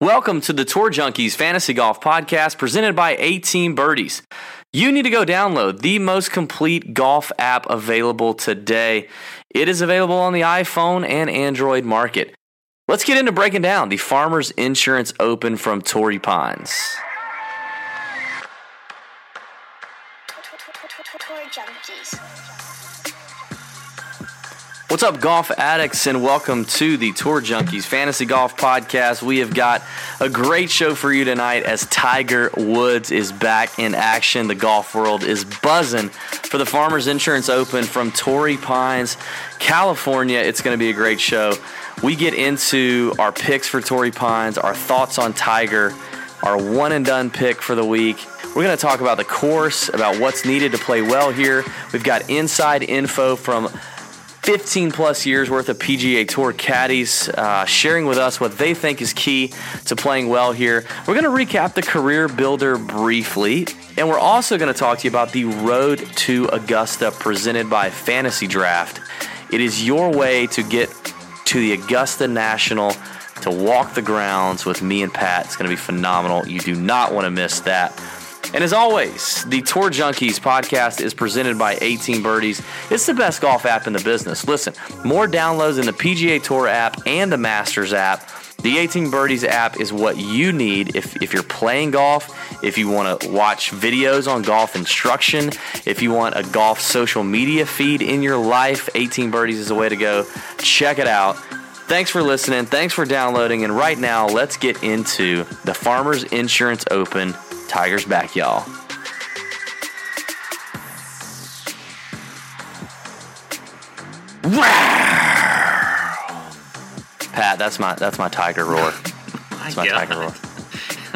Welcome to the Tour Junkies Fantasy Golf Podcast presented by 18Birdies. You need to go download the most complete golf app available today. It is available on the iPhone and Android market. Let's get into breaking down the Farmers Insurance Open from Torrey Pines. Tour Junkies. What's up, golf addicts, and welcome to the Tour Junkies Fantasy Golf Podcast. We have got a great show for you tonight as Tiger Woods is back in action. The golf world is buzzing for the Farmers Insurance Open from Torrey Pines, California. It's going to be a great show. We get into our picks for Torrey Pines, our thoughts on Tiger, our one-and-done pick for the week. We're going to talk about the course, about what's needed to play well here. We've got inside info from 15 plus years worth of PGA Tour caddies sharing with us what they think is key to playing well here. We're going to recap the Career Builder briefly, and we're also going to talk to you about the Road to Augusta presented by Fantasy Draft. It is your way to get to the Augusta National to walk the grounds with me and Pat. It's going to be phenomenal. You do not want to miss that. And as always, the Tour Junkies podcast is presented by 18Birdies. It's the best golf app in the business. Listen, more downloads in the PGA Tour app and the Masters app. The 18Birdies app is what you need if you're playing golf, if you want to watch videos on golf instruction, if you want a golf social media feed in your life, 18Birdies is the way to go. Check it out. Thanks for listening. Thanks for downloading. And right now, let's get into the Farmers Insurance Open. Tiger's back, y'all. Pat, that's my tiger roar. That's my tiger roar.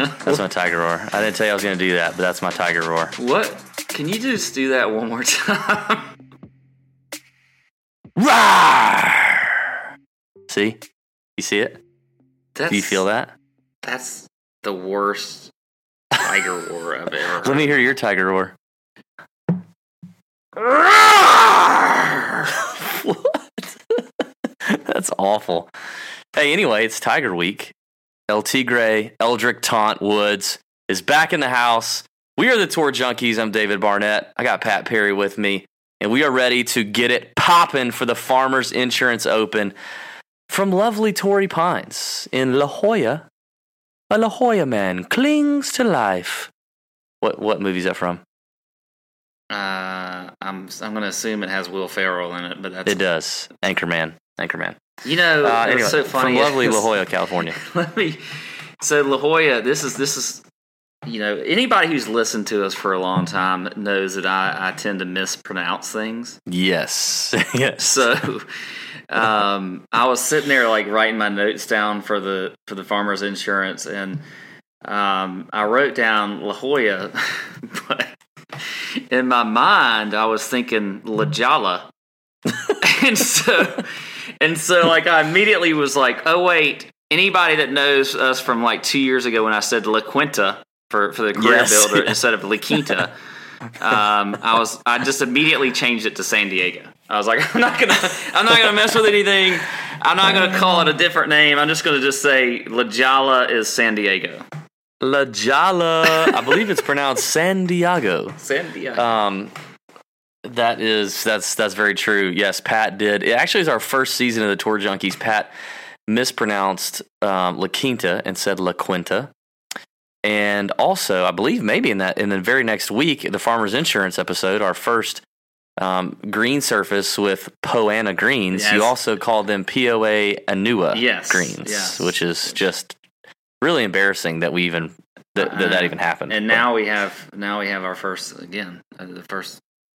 That's my tiger roar. I didn't tell you I was going to do that, but that's my tiger roar. What? Can you just do that one more time? See? You see it? Do you feel that? That's the worst tiger roar I've ever heard. Let me hear your tiger roar. What? That's awful. Hey, anyway, it's Tiger Week. El Tigre, Eldrick Taunt Woods is back in the house. We are the Tour Junkies. I'm David Barnett. I got Pat Perry with me, and we are ready to get it popping for the Farmers Insurance Open from lovely Torrey Pines in La Jolla. A La Jolla man clings to life. What movie is that from? I'm gonna assume it has Will Ferrell in it, but that's it does. Anchorman. You know, it's so funny. From lovely La Jolla, California. So La Jolla. This is. You know, anybody who's listened to us for a long time knows that I tend to mispronounce things. Yes. So. I was sitting there like writing my notes down for the Farmers Insurance, and I wrote down La Jolla, but in my mind I was thinking La Jolla, and so like I immediately was like, oh wait, anybody that knows us from like 2 years ago when I said La Quinta for the Career Builder instead of La Quinta. I just immediately changed it to San Diego. I was like, I'm not gonna mess with anything. I'm not gonna call it a different name. I'm just gonna say La Jolla is San Diego. La Jolla, I believe it's pronounced San Diego. San Diego. That's very true. Yes, Pat did. It actually is our first season of the Tour Junkies. Pat mispronounced La Quinta and said La Quinta. And also, I believe maybe in the very next week, the Farmers Insurance episode, our first green surface with Poa greens. Yes. You also called them Poa annua greens, which is just really embarrassing that we even that even happened. And now we have our first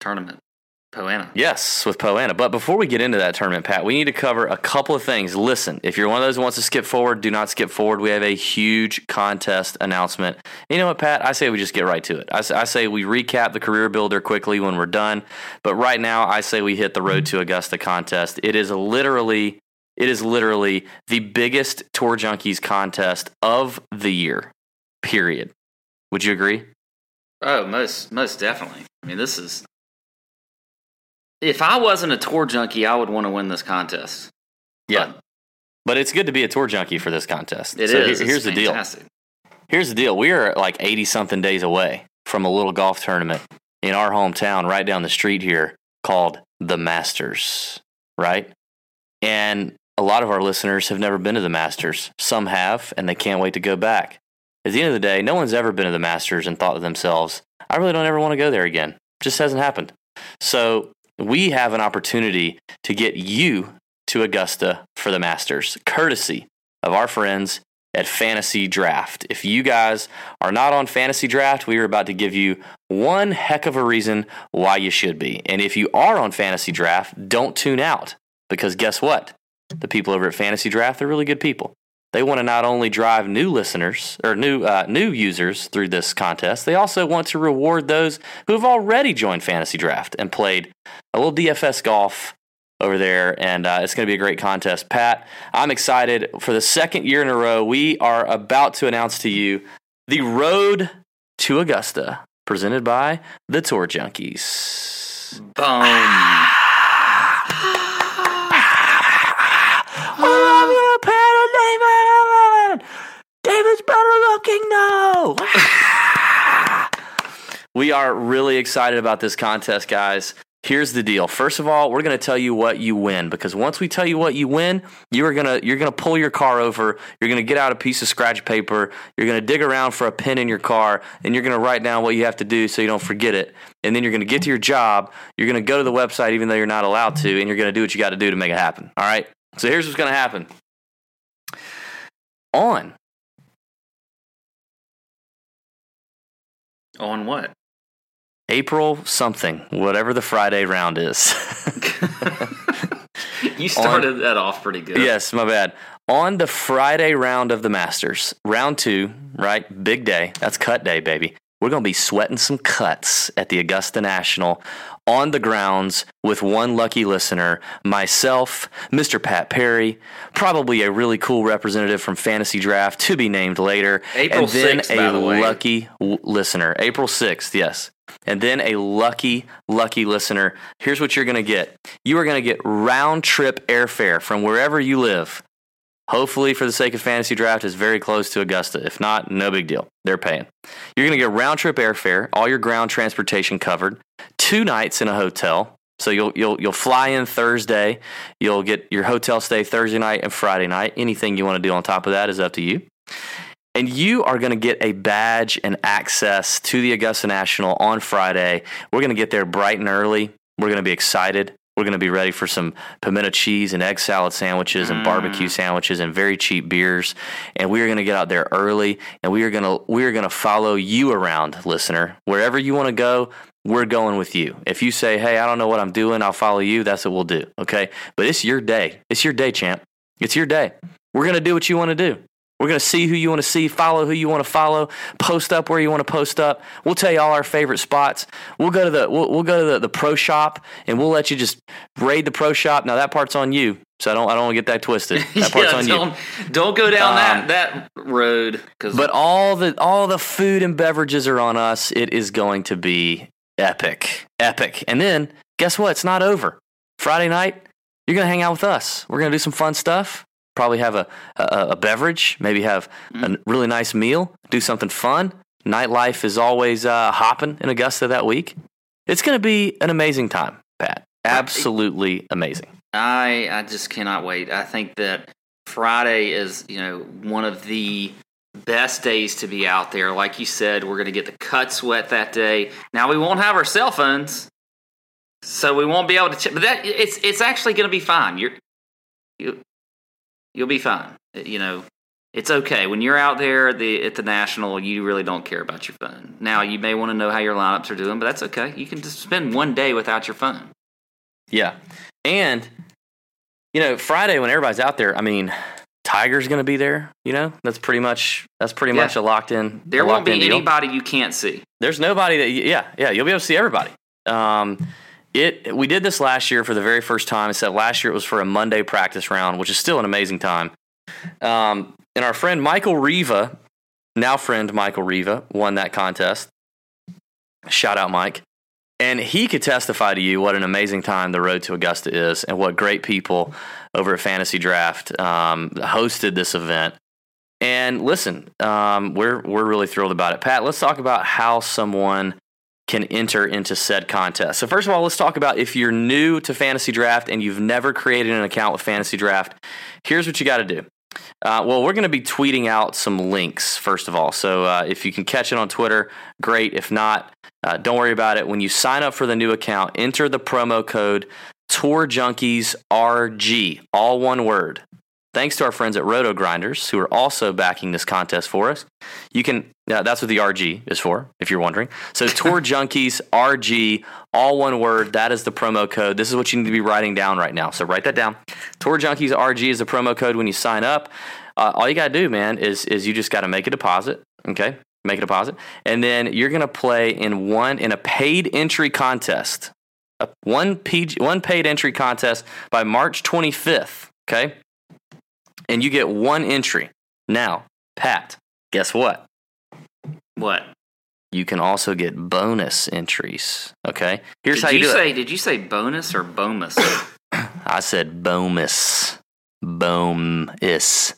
tournament. Poa annua. Yes, with Poa annua. But before we get into that tournament, Pat, we need to cover a couple of things. Listen, if you're one of those who wants to skip forward, do not skip forward. We have a huge contest announcement. You know what, Pat? I say we just get right to it. I say we recap the Career Builder quickly when we're done. But right now, I say we hit the Road to Augusta contest. It is literally the biggest Tour Junkies contest of the year, period. Would you agree? Oh, most definitely. I mean, this is... If I wasn't a Tour Junkie, I would want to win this contest. Yeah. But it's good to be a Tour Junkie for this contest. It is. Here's the deal. Here's the deal. We are like 80-something days away from a little golf tournament in our hometown right down the street here called the Masters, right? And a lot of our listeners have never been to the Masters. Some have, and they can't wait to go back. At the end of the day, no one's ever been to the Masters and thought to themselves, I really don't ever want to go there again. Just hasn't happened. So... we have an opportunity to get you to Augusta for the Masters, courtesy of our friends at Fantasy Draft. If you guys are not on Fantasy Draft, we are about to give you one heck of a reason why you should be. And if you are on Fantasy Draft, don't tune out, because guess what? The people over at Fantasy Draft, they're really good people. They want to not only drive new listeners or new users through this contest, they also want to reward those who have already joined Fantasy Draft and played a little DFS golf over there. And it's going to be a great contest. Pat, I'm excited. For the second year in a row, we are about to announce to you the Road to Augusta, presented by the Tour Junkies. Boom. No. We are really excited about this contest, guys. Here's the deal. First of all, we're going to tell you what you win, because once we tell you what you win, you're going to pull your car over, you're going to get out a piece of scratch paper, you're going to dig around for a pen in your car, and you're going to write down what you have to do so you don't forget it. And then you're going to get to your job, you're going to go to the website even though you're not allowed to, and you're going to do what you got to do to make it happen. All right? So here's what's going to happen. On what? April something, whatever the Friday round is. You started that off pretty good. Yes, my bad. On the Friday round of the Masters, round two, right? Big day. That's cut day, baby. We're going to be sweating some cuts at the Augusta National on the grounds with one lucky listener, myself, Mr. Pat Perry, probably a really cool representative from Fantasy Draft to be named later, April and then 6th, by the way. Lucky listener. April 6th, yes. And then a lucky listener. Here's what you're going to get. You are going to get round-trip airfare from wherever you live. Hopefully, for the sake of Fantasy Draft, is very close to Augusta. If not, no big deal. They're paying. You're going to get round-trip airfare, all your ground transportation covered, 2 nights in a hotel. So you'll fly in Thursday. You'll get your hotel stay Thursday night and Friday night. Anything you want to do on top of that is up to you. And you are going to get a badge and access to the Augusta National on Friday. We're going to get there bright and early. We're going to be excited. We're going to be ready for some pimento cheese and egg salad sandwiches and barbecue sandwiches and very cheap beers. And we are going to get out there early, and we are going to follow you around, listener. Wherever you want to go, we're going with you. If you say, hey, I don't know what I'm doing, I'll follow you, that's what we'll do, okay? But it's your day. It's your day, champ. It's your day. We're going to do what you want to do. We're going to see who you want to see, follow who you want to follow, post up where you want to post up. We'll tell you all our favorite spots. We'll go to the pro shop, and we'll let you just raid the pro shop. Now that part's on you, so I don't want to get that twisted. That part's on you. Don't go down that road. But all the food and beverages are on us. It is going to be epic. And then guess what? It's not over. Friday night, you're going to hang out with us. We're going to do some fun stuff. Probably have a beverage, maybe have a really nice meal, do something fun. Nightlife is always hopping in Augusta that week. It's going to be an amazing time, Pat. Absolutely amazing. I just cannot wait. I think that Friday is, one of the best days to be out there. Like you said, we're going to get the cuts wet that day. Now, we won't have our cell phones, so we won't be able to check. But it's actually going to be fine. You'll be fine. It's okay. When you're out there at the National, you really don't care about your phone. Now, you may want to know how your lineups are doing, but that's okay. You can just spend one day without your phone. Yeah. And, you know, Friday when everybody's out there, I mean, Tiger's going to be there, you know? That's pretty much a locked in. There won't be anybody you can't see. There's nobody that you'll be able to see everybody. We did this last year for the very first time, except last year it was for a Monday practice round, which is still an amazing time. And our friend Michael Riva, won that contest. Shout out, Mike. And he could testify to you what an amazing time the road to Augusta is and what great people over at Fantasy Draft hosted this event. And listen, we're really thrilled about it. Pat, let's talk about how someone can enter into said contest. So first of all, let's talk about if you're new to Fantasy Draft and you've never created an account with Fantasy Draft, here's what you got to do. Well, we're going to be tweeting out some links, first of all. So if you can catch it on Twitter, great. If not, don't worry about it. When you sign up for the new account, enter the promo code TourJunkiesRG, all one word. Thanks to our friends at Roto Grinders, who are also backing this contest for us. You can that's what the RG is for, if you're wondering. So Tour Junkies RG, all one word. That is the promo code. This is what you need to be writing down right now. So write that down. Tour Junkies RG is the promo code when you sign up. All you got to do, man, is you just got to make a deposit. Okay, make a deposit, and then you're gonna play in a paid entry contest, one paid entry contest by March 25th. Okay. And you get one entry. Now, Pat, guess what? What? You can also get bonus entries. Okay? Here's how you do it. Did you say bonus or bomus? I said bomus. Bomus.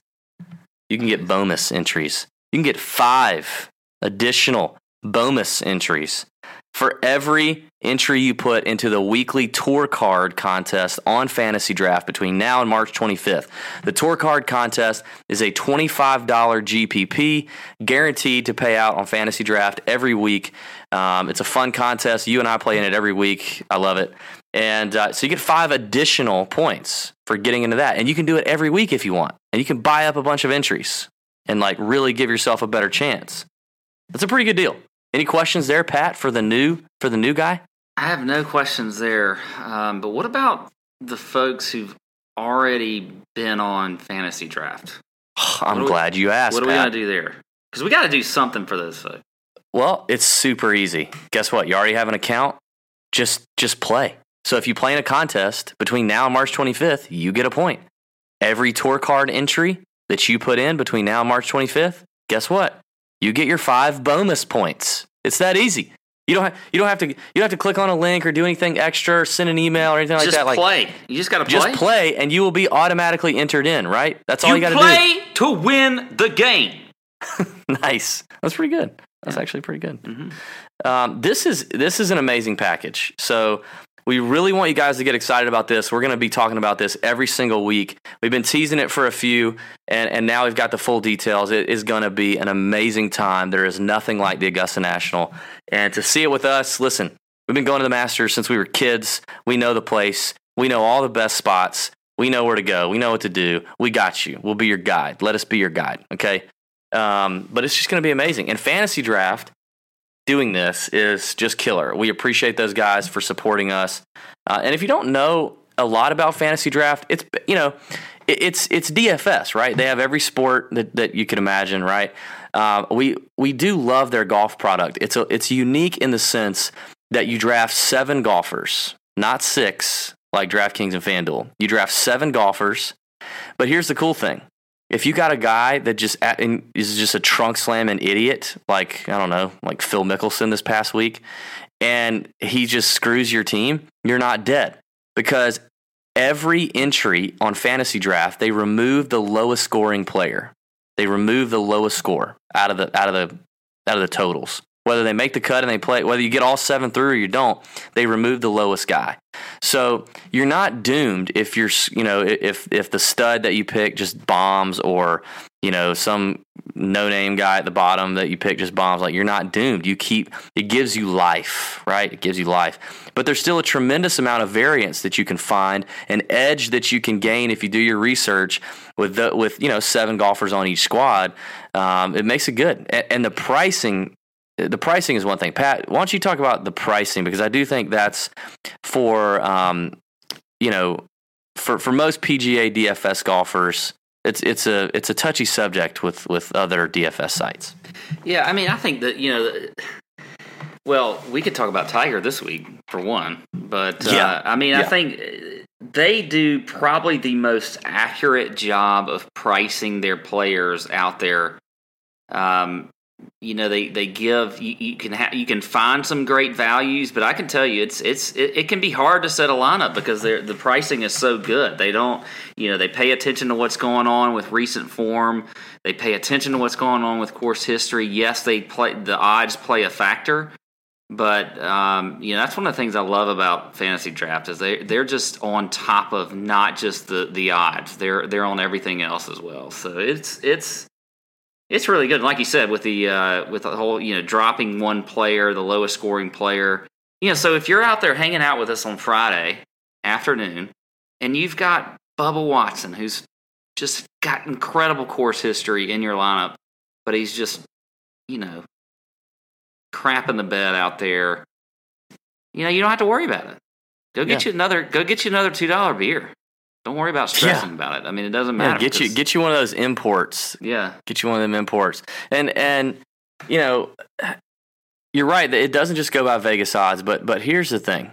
You can get bonus entries. You can get 5 additional bonus entries for every entry you put into the weekly tour card contest on Fantasy Draft between now and March 25th. The tour card contest is a $25 GPP guaranteed to pay out on Fantasy Draft every week. It's a fun contest. You and I play in it every week. I love it. And so you get 5 additional points for getting into that. And you can do it every week if you want. And you can buy up a bunch of entries and like really give yourself a better chance. That's a pretty good deal. Any questions there, Pat, for the new guy? I have no questions there. But what about the folks who've already been on Fantasy Draft? I'm glad you asked. What are we going to do there? Because we got to do something for those folks. Well, it's super easy. Guess what? You already have an account. Just play. So if you play in a contest between now and March 25th, you get a point. Every tour card entry that you put in between now and March 25th, guess what? You get your 5 bonus points. It's that easy. You don't have to click on a link or do anything extra or send an email or anything like that. Just play. You just gotta play. Just play and you will be automatically entered in, right? That's all you gotta do. Play to win the game. Nice. That's pretty good. That's actually pretty good. Mm-hmm. This is an amazing package. So we really want you guys to get excited about this. We're going to be talking about this every single week. We've been teasing it for a few, and now we've got the full details. It is going to be an amazing time. There is nothing like the Augusta National. And to see it with us, listen, we've been going to the Masters since we were kids. We know the place. We know all the best spots. We know where to go. We know what to do. We got you. We'll be your guide. Let us be your guide, okay? But it's just going to be amazing. And Fantasy Draft doing this is just killer. We appreciate those guys for supporting us. And if you don't know a lot about Fantasy Draft, it's DFS, right? They have every sport that you could imagine, right? We do love their golf product. It's unique in the sense that you draft 7 golfers, not 6 like DraftKings and FanDuel. You draft 7 golfers, but here's the cool thing. If you got a guy that is just a trunk slamming idiot, like, I don't know, like Phil Mickelson this past week, and he just screws your team, you're not dead. Because every entry on Fantasy Draft, they remove the lowest scoring player. They remove the lowest score out of the totals. Whether they make the cut and they play, whether you get all 7 through or you don't, they remove the lowest guy. So you're not doomed if you're, you know, if the stud that you pick just bombs, or, you know, some no-name guy at the bottom that you pick just bombs. Like, you're not doomed. It gives you life, right? It gives you life. But there's still a tremendous amount of variance that you can find, an edge that you can gain if you do your research with 7 golfers on each squad. It makes it good, and the pricing. The pricing is one thing. Pat, why don't you talk about the pricing? Because I do think that's for you know, for most PGA DFS golfers, it's a touchy subject with other DFS sites. Yeah, I mean, I think that, you know, well, we could talk about Tiger this week for one, but I think they do probably the most accurate job of pricing their players out there. You know, they give you can find some great values, but I can tell you it can be hard to set a lineup because the pricing is so good. They don't, you know, they pay attention to what's going on with recent form. They pay attention to what's going on with course history. Yes, the odds play a factor, but you know, that's one of the things I love about Fantasy Draft is they're just on top of not just the odds. They're on everything else as well. So it's really good, and like you said, with the whole, you know, dropping one player, the lowest scoring player, you know. So if you're out there hanging out with us on Friday afternoon, and you've got Bubba Watson, who's just got incredible course history in your lineup, but he's just, you know, crapping the bed out there, you know, you don't have to worry about it. Go get you another $2 beer. Don't worry about stressing about it. I mean, it doesn't matter. Get you one of those imports. Yeah. Get you one of them imports. And you know, you're right. It doesn't just go by Vegas odds. But here's the thing.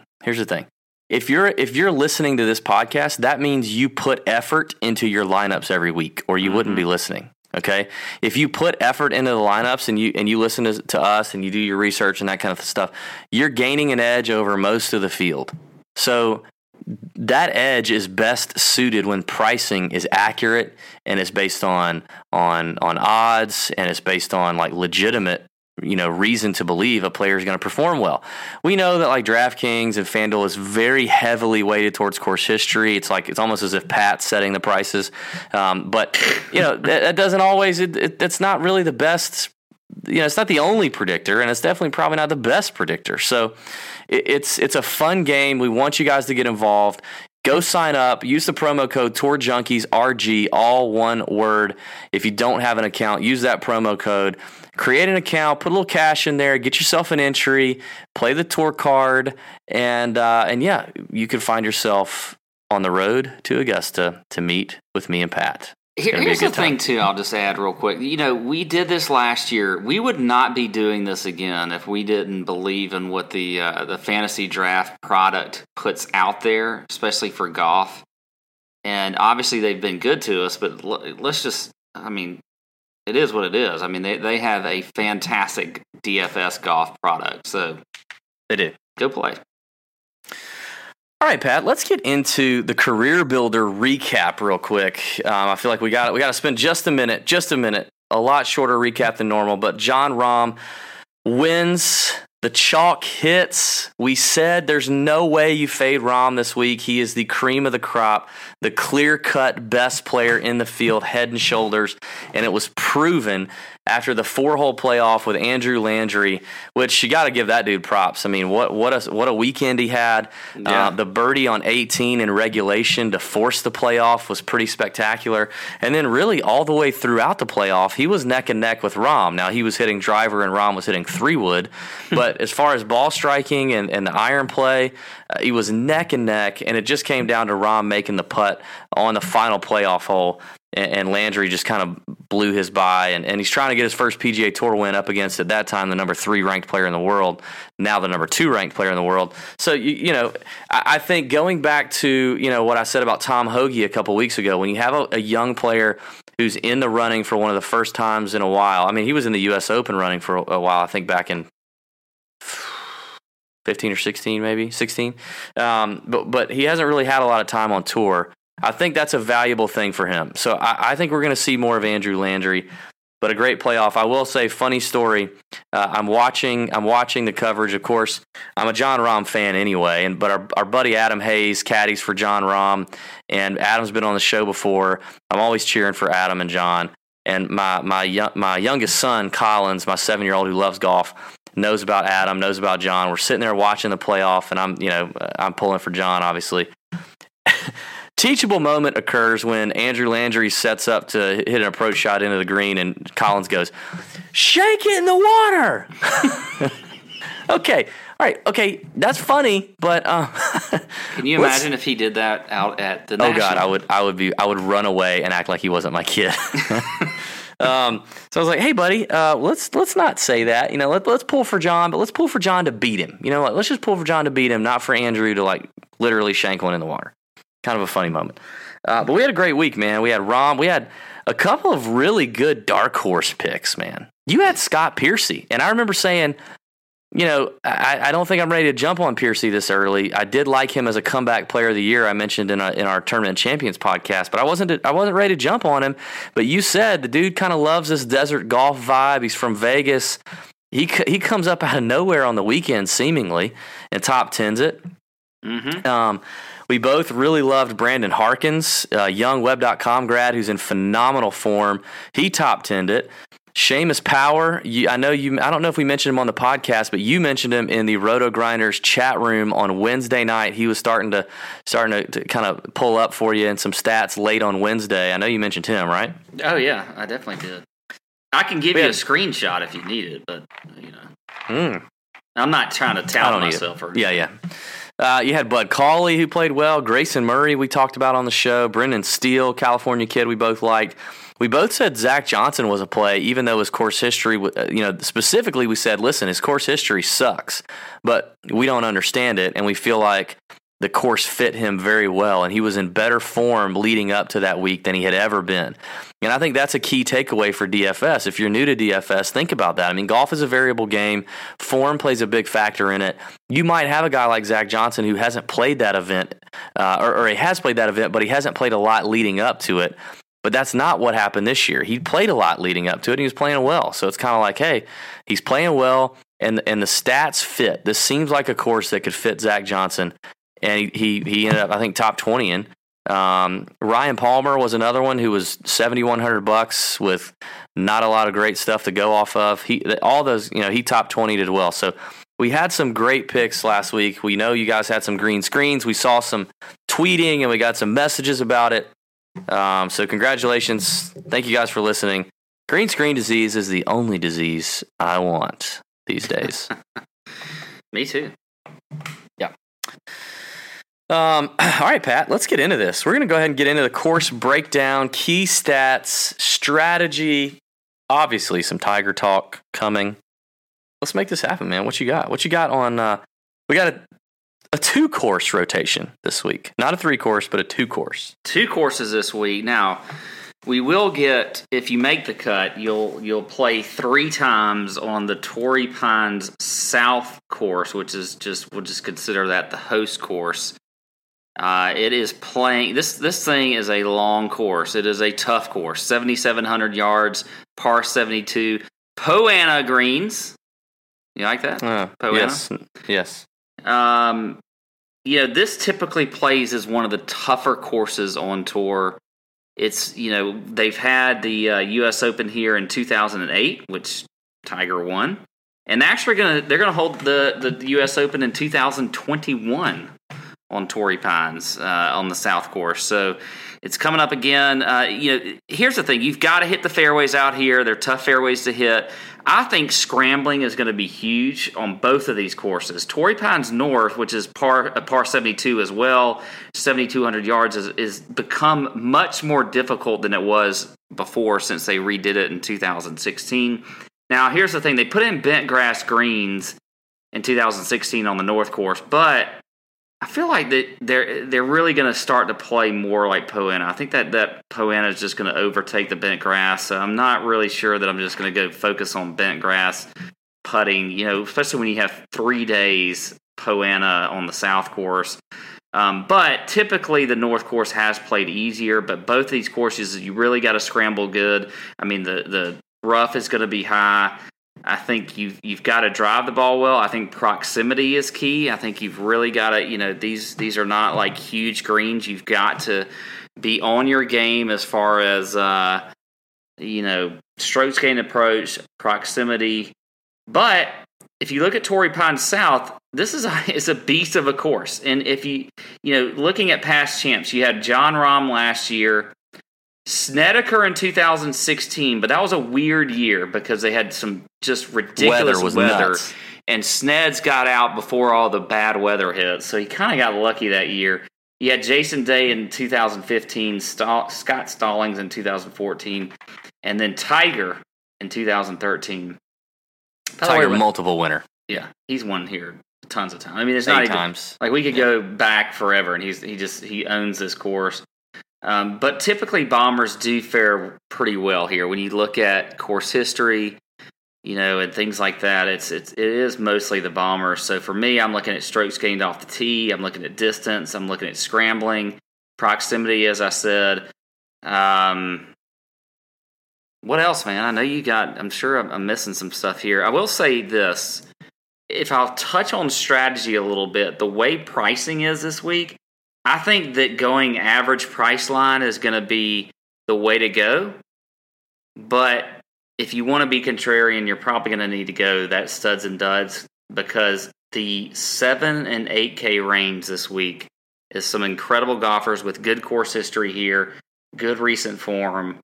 If you're listening to this podcast, that means you put effort into your lineups every week, or you wouldn't be listening. Okay. If you put effort into the lineups and you listen to us and you do your research and that kind of stuff, you're gaining an edge over most of the field. So that edge is best suited when pricing is accurate and it's based on odds and it's based on like legitimate, you know, reason to believe a player is going to perform well. We know that like DraftKings and FanDuel is very heavily weighted towards course history. It's almost as if Pat's setting the prices, but you know that doesn't always. It's not really the best. You know, it's not the only predictor, and it's definitely probably not the best predictor. So it's a fun game. We want you guys to get involved. Go sign up. Use the promo code Tour Junkies RG, all one word. If you don't have an account, use that promo code. Create an account. Put a little cash in there. Get yourself an entry. Play the tour card, and yeah, you can find yourself on the road to Augusta to meet with me and Pat. Here's the thing, too, I'll just add real quick. You know, we did this last year. We would not be doing this again if we didn't believe in what the Fantasy Draft product puts out there, especially for golf. And obviously they've been good to us, but let's just, I mean, it is what it is. I mean, they have a fantastic DFS golf product. So they do. Go play. All right, Pat, let's get into the Career Builder recap real quick. I feel like we got to spend just a minute, a lot shorter recap than normal, but Jon Rahm wins, the chalk hits. We said there's no way you fade Rahm this week. He is the cream of the crop, the clear-cut best player in the field, head and shoulders, and it was proven after the four-hole playoff with Andrew Landry, which you got to give that dude props. I mean, what a weekend he had. Yeah. The birdie on 18 in regulation to force the playoff was pretty spectacular. And then really all the way throughout the playoff, he was neck and neck with Rahm. Now, he was hitting driver and Rahm was hitting three-wood. But as far as ball striking and the iron play, he was neck and neck, and it just came down to Rahm making the putt on the final playoff hole. And Landry just kind of blew his by, and he's trying to get his first PGA Tour win up against, at that time, the number 3 ranked player in the world, now the number 2 ranked player in the world. So, you know, I think going back to, you know, what I said about Tom Hoagie a couple weeks ago, when you have a young player who's in the running for one of the first times in a while, I mean, he was in the U.S. Open running for a while, I think back in 15 or 16, maybe, 16. But he hasn't really had a lot of time on tour. I think that's a valuable thing for him. So I think we're going to see more of Andrew Landry, but a great playoff. I will say, funny story. I'm watching the coverage. Of course, I'm a Jon Rahm fan anyway, but our buddy Adam Hayes caddies for Jon Rahm, and Adam's been on the show before. I'm always cheering for Adam and Jon. And my youngest son, Collins, my 7-year-old who loves golf, knows about Adam, knows about Jon. We're sitting there watching the playoff, and I'm pulling for Jon, obviously. Teachable moment occurs when Andrew Landry sets up to hit an approach shot into the green, and Collins goes, "Shake it in the water." Okay, all right, okay, that's funny, but can you imagine if he did that out at the National? God, I would run away and act like he wasn't my kid. So I was like, hey, buddy, let's not say that. You know, let's pull for John, but let's pull for John to beat him. You know, like, let's just pull for John to beat him, not for Andrew to like literally shank one in the water. Kind of a funny moment. But we had a great week, man. We had Rahm. We had a couple of really good dark horse picks, man. You had Scott Piercy, and I remember saying, you know, I don't think I'm ready to jump on Piercy this early. I did like him as a comeback player of the year. I mentioned in our Tournament Champions podcast, but I wasn't ready to jump on him. But you said the dude kind of loves this desert golf vibe. He's from Vegas. He comes up out of nowhere on the weekend, seemingly, and top tens it. Mm-hmm. We both really loved Brandon Harkins, young web.com grad who's in phenomenal form. He top tenned it. Seamus Power, I don't know if we mentioned him on the podcast, but you mentioned him in the Roto Grinders chat room on Wednesday night. He was starting to kind of pull up for you in some stats late on Wednesday. I know you mentioned him, right? Oh yeah, I definitely did. I can give you a screenshot if you need it, but you know, I'm not trying to tout myself or anything. Yeah. You had Bud Cauley, who played well. Grayson Murray, we talked about on the show. Brendan Steele, California kid, we both liked. We both said Zach Johnson was a play, even though his course history, you know, specifically we said, listen, his course history sucks, but we don't understand it, and we feel like the course fit him very well, and he was in better form leading up to that week than he had ever been. And I think that's a key takeaway for DFS. If you're new to DFS, think about that. I mean, golf is a variable game. Form plays a big factor in it. You might have a guy like Zach Johnson who hasn't played that event, or he has played that event, but he hasn't played a lot leading up to it. But that's not what happened this year. He played a lot leading up to it, and he was playing well. So it's kind of like, hey, he's playing well, and the stats fit. This seems like a course that could fit Zach Johnson, and he ended up, I think, top 20 in. Ryan Palmer was another one who was $7,100 with not a lot of great stuff to go off of. He top 20 did well. So we had some great picks last week. We know you guys had some green screens. We saw some tweeting, and we got some messages about it. So congratulations. Thank you guys for listening. Green screen disease is the only disease I want these days. Me too. Yeah. All right, Pat, let's get into this. We're going to go ahead and get into the course breakdown, key stats, strategy, obviously some Tiger talk coming. Let's make this happen, man. What you got? What you got on, we got a two-course rotation this week. Not a three-course, but a two-course. Two courses this week. Now, we will get, if you make the cut, you'll play three times on the Torrey Pines South course, which is just, we'll just consider that the host course. It is playing, this thing is a long course. It is a tough course. 7,700 yards, par 72. Poa annua greens. You like that? Poa annua? Yes. This typically plays as one of the tougher courses on tour. It's, you know, they've had the U.S. Open here in 2008, which Tiger won, and actually they're gonna hold the U.S. Open in 2021 on Torrey Pines on the South Course. So it's coming up again. Here's the thing: you've got to hit the fairways out here. They're tough fairways to hit. I think scrambling is going to be huge on both of these courses. Torrey Pines North, which is par 72 as well, 7,200 yards, is become much more difficult than it was before since they redid it in 2016. Now, here's the thing. They put in bent grass greens in 2016 on the North course, but I feel like that they're really going to start to play more like Poa annua. I think that Poa annua is just going to overtake the bent grass. So I'm not really sure that I'm just going to go focus on bent grass putting, you know, especially when you have 3 days Poa annua on the South course. But typically the North course has played easier, but both of these courses, you really got to scramble good. I mean, the rough is going to be high. I think you've got to drive the ball well. I think proximity is key. I think you've really got to, you know, these are not like huge greens. You've got to be on your game as far as, you know, strokes gained approach, proximity. But if you look at Torrey Pines South, this is it's a beast of a course. And if you know, looking at past champs, you had Jon Rahm last year, Snedeker in 2016, but that was a weird year because they had some just ridiculous weather. And Sneds got out before all the bad weather hit, so he kind of got lucky that year. He had Jason Day in 2015, Scott Stallings in 2014, and then Tiger in 2013. Tiger, multiple winner. Yeah, he's won here tons of times. I mean, it's not even times. Like we could go back forever, and he owns this course. But typically, bombers do fare pretty well here. When you look at course history, you know, and things like that, it is mostly the bombers. So for me, I'm looking at strokes gained off the tee. I'm looking at distance. I'm looking at scrambling, proximity, as I said. What else, man? I know you got, I'm sure I'm missing some stuff here. I will say this. If I'll touch on strategy a little bit, the way pricing is this week, I think that going average price line is going to be the way to go. But if you want to be contrarian, you're probably going to need to go that studs and duds, because the 7 and 8K range this week is some incredible golfers with good course history here, good recent form.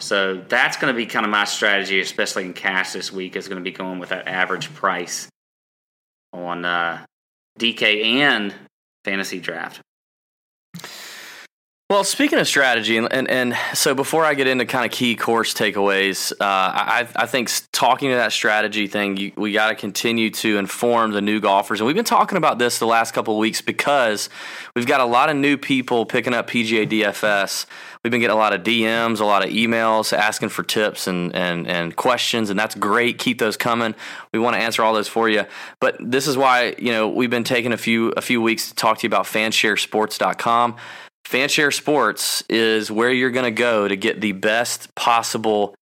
So that's going to be kind of my strategy, especially in cash this week, is going to be going with that average price on DK and Fantasy Draft. Well, speaking of strategy, and so before I get into kind of key course takeaways, I think talking to that strategy thing, we got to continue to inform the new golfers. And we've been talking about this the last couple of weeks because we've got a lot of new people picking up PGA DFS. We've been getting a lot of DMs, a lot of emails asking for tips and questions, and that's great. Keep those coming. We want to answer all those for you. But this is why, you know, we've been taking a few weeks to talk to you about fansharesports.com. FanShare Sports is where you're going to go to get the best possible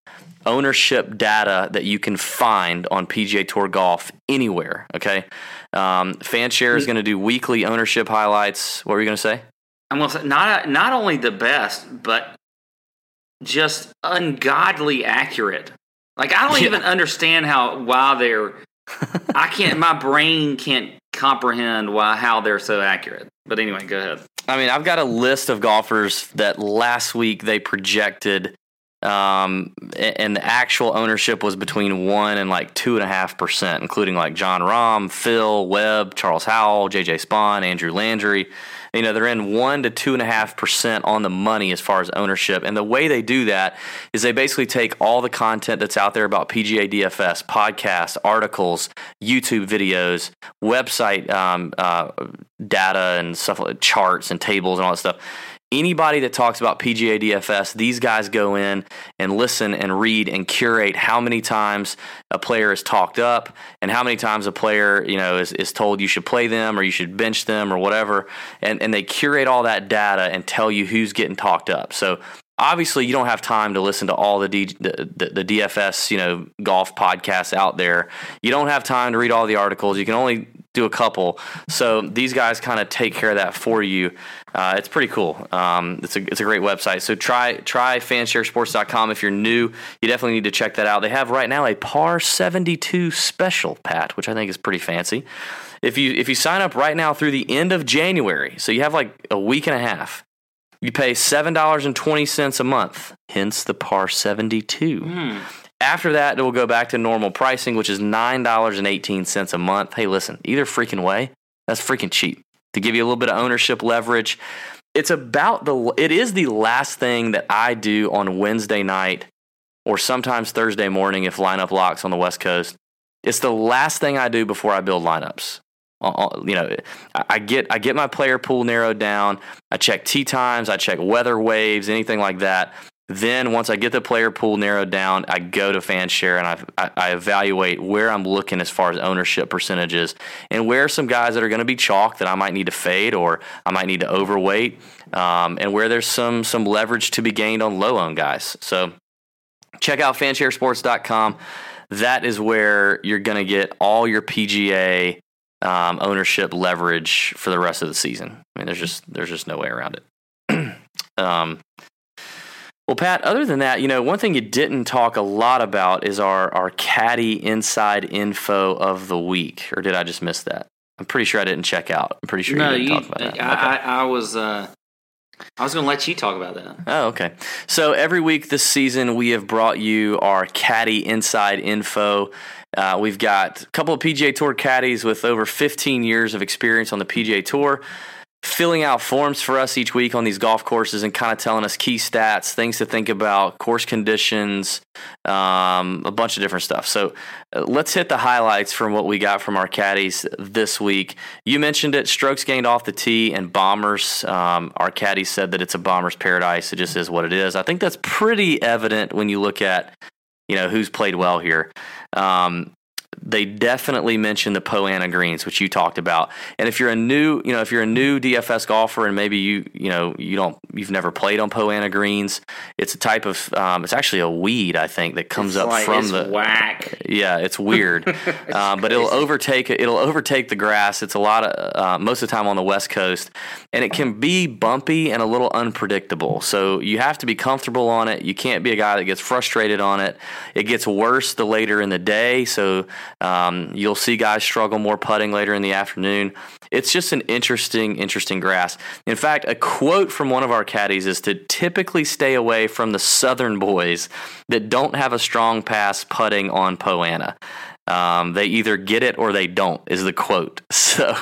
ownership data that you can find on PGA Tour golf anywhere, okay? FanShare is going to do weekly ownership highlights. What were you going to say? I'm going to say not only the best, but just ungodly accurate. Like, I don't even understand why they're – my brain can't comprehend how they're so accurate. But anyway, go ahead. I mean, I've got a list of golfers that last week they projected, and the actual ownership was between 1 and like 2.5%, including like Jon Rahm, Phil, Webb, Charles Howell, J.J. Spaun, Andrew Landry. You know, they're in 1 to 2.5% on the money as far as ownership. And the way they do that is they basically take all the content that's out there about PGA DFS, podcasts, articles, YouTube videos, website data and stuff, like charts and tables and all that stuff. Anybody that talks about PGA DFS, these guys go in and listen and read and curate how many times a player is talked up and how many times a player, you know, is told you should play them or you should bench them or whatever. And they curate all that data and tell you who's getting talked up. So obviously you don't have time to listen to all the DFS, you know, golf podcasts out there. You don't have time to read all the articles. You can only do a couple, so these guys kind of take care of that for you. It's pretty cool. It's a great website. So try fansharesports.com if you're new. You definitely need to check that out. They have right now a par 72 special, Pat, which I think is pretty fancy. If you sign up right now through the end of January, so you have like a week and a half, you pay $7.20 a month. Hence the par 72. After that, it will go back to normal pricing, which is $9.18 a month. Hey, listen, either freaking way, that's freaking cheap to give you a little bit of ownership leverage. It is the last thing that I do on Wednesday night or sometimes Thursday morning if lineup locks on the West Coast. It's the last thing I do before I build lineups. You know, I get my player pool narrowed down. I check tee times, I check weather waves, anything like that. Then once I get the player pool narrowed down, I go to FanShare and I evaluate where I'm looking as far as ownership percentages and where are some guys that are going to be chalk that I might need to fade or I might need to overweight, and where there's some leverage to be gained on low-owned guys. So check out fansharesports.com. That is where you're going to get all your PGA ownership leverage for the rest of the season. I mean, there's just no way around it. Well, Pat, other than that, you know, one thing you didn't talk a lot about is our caddy inside info of the week. Or did I just miss that? I'm pretty sure I didn't check out. I'm pretty sure you didn't talk about that. I was I was going to let you talk about that. Oh, okay. So every week this season, we have brought you our caddy inside info. We've got a couple of PGA Tour caddies with over 15 years of experience on the PGA Tour, filling out forms for us each week on these golf courses and kind of telling us key stats, things to think about, course conditions, a bunch of different stuff. So let's hit the highlights from what we got from our caddies this week. You mentioned it, strokes gained off the tee and bombers. Our caddy said that it's a bomber's paradise. It just is what it is. I think that's pretty evident when you look at, you know, who's played well here. They definitely mentioned the Poa annua greens, which you talked about. And if you're a new, you know, if you're a new DFS golfer and maybe you've never played on Poa annua greens, it's a type of, it's actually a weed, I think, that comes up from the whack. Yeah, it's weird, but it'll overtake the grass. It's a lot of most of the time on the West Coast, and it can be bumpy and a little unpredictable. So you have to be comfortable on it. You can't be a guy that gets frustrated on it. It gets worse the later in the day, so. You'll see guys struggle more putting later in the afternoon. It's just an interesting grass. In fact, a quote from one of our caddies is to typically stay away from the southern boys that don't have a strong pass putting on Poa annua. They either get it or they don't, is the quote. So,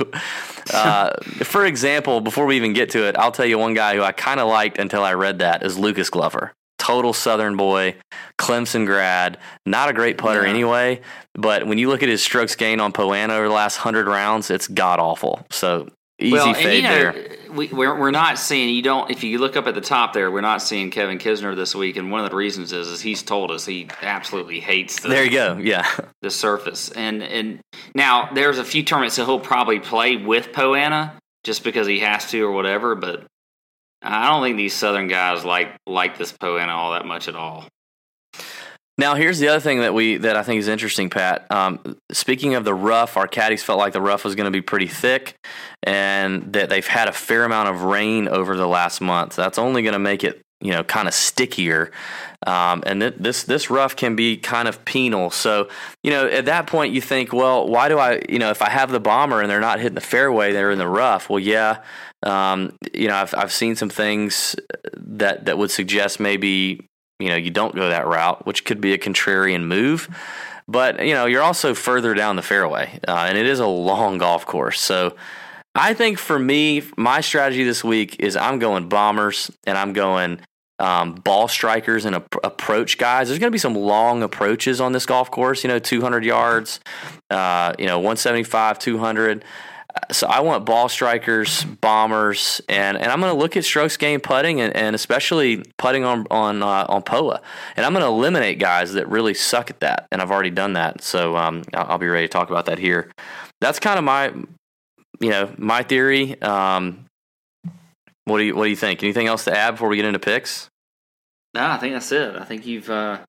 for example, before we even get to it, I'll tell you one guy who I kind of liked until I read that is Lucas Glover. Total Southern boy, Clemson grad, not a great putter anyway, but when you look at his strokes gained on Poa annua over the last 100 rounds, it's god-awful. So, easy fade there. We're not seeing, if you look up at the top there, we're not seeing Kevin Kisner this week, and one of the reasons is he's told us he absolutely hates the surface. And now, there's a few tournaments that he'll probably play with Poa annua just because he has to or whatever, but I don't think these Southern guys like this Poa annua all that much at all. Now, here's the other thing that I think is interesting, Pat. Speaking of the rough, our caddies felt like the rough was going to be pretty thick and that they've had a fair amount of rain over the last month. That's only going to make it, kind of stickier. And this rough can be kind of penal. So, at that point you think, well, why do I, if I have the bomber and they're not hitting the fairway, they're in the rough. Well, yeah. I've seen some things that would suggest maybe, you don't go that route, which could be a contrarian move, but you're also further down the fairway, and it is a long golf course. So I think for me, my strategy this week is I'm going bombers and I'm going ball strikers and approach guys. There's going to be some long approaches on this golf course, 200 yards, 175, 200. So I want ball strikers, bombers, and I'm going to look at strokes gained putting and especially putting on Poa. And I'm going to eliminate guys that really suck at that, and I've already done that. So I'll be ready to talk about that here. That's kind of my theory. What do you think? Anything else to add before we get into picks? No, I think that's it. I think you've done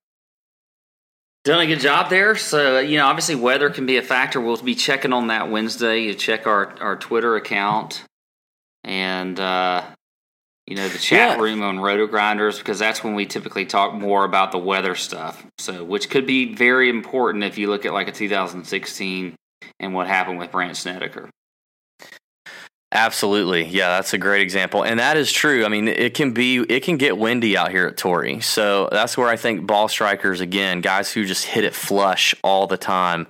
a good job there. So, obviously weather can be a factor. We'll be checking on that Wednesday. You check our Twitter account and, the chat room on RotoGrinders, because that's when we typically talk more about the weather stuff. So, which could be very important if you look at like a 2016 and what happened with Brant Snedeker. Absolutely. Yeah, that's a great example. And that is true. I mean, it can get windy out here at Torrey. So that's where I think ball strikers, again, guys who just hit it flush all the time.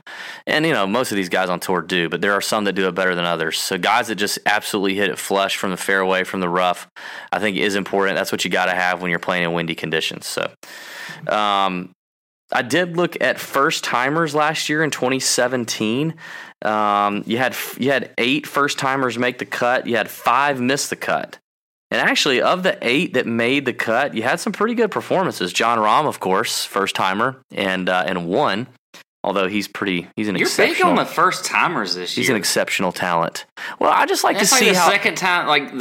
And, most of these guys on tour do, but there are some that do it better than others. So guys that just absolutely hit it flush from the fairway, from the rough, I think is important. That's what you got to have when you're playing in windy conditions. So, I did look at first timers last year in 2017. You had 8 first timers make the cut. You had 5 miss the cut. And actually, of the 8 that made the cut, you had some pretty good performances. Jon Rahm, of course, first timer, and won. Although he's big on the first timers this year. He's an exceptional talent. Well, I just like to see the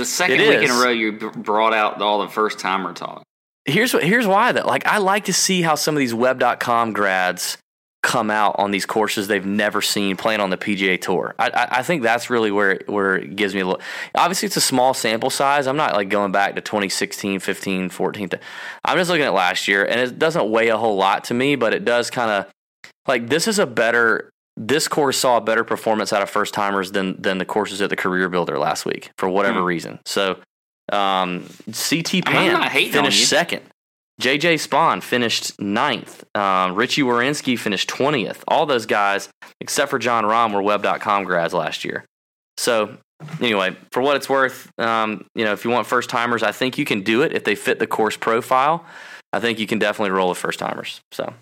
second week in a row you brought out all the first timer talk. Here's why that I like to see how some of these web.com grads come out on these courses they've never seen playing on the PGA Tour. I think that's really where it gives me a look. Obviously, it's a small sample size. I'm not going back to 2016, 15, 14. I'm just looking at last year, and it doesn't weigh a whole lot to me, but it does kind of this course saw a better performance out of first timers than the courses at the Career Builder last week for whatever reason. So CT Pan finished second. J.J. Spaun finished 9th. Richie Wierenski finished 20th. All those guys, except for Jon Rahm, were Web.com grads last year. So, anyway, for what it's worth, if you want first-timers, I think you can do it if they fit the course profile. I think you can definitely roll with first-timers. So,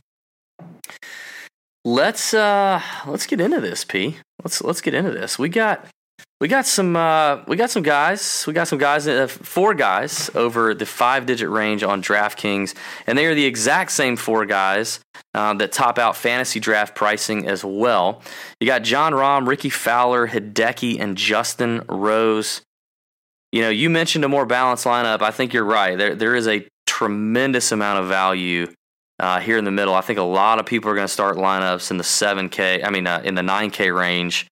let's get into this, P. Let's get into this. Four guys over the 5-digit range on DraftKings, and they are the exact same four guys that top out fantasy draft pricing as well. You got Jon Rahm, Rickie Fowler, Hideki, and Justin Rose. You know, you mentioned a more balanced lineup. I think you're right. There is a tremendous amount of value here in the middle. I think a lot of people are going to start lineups in the 7K. I mean, in the 9K range.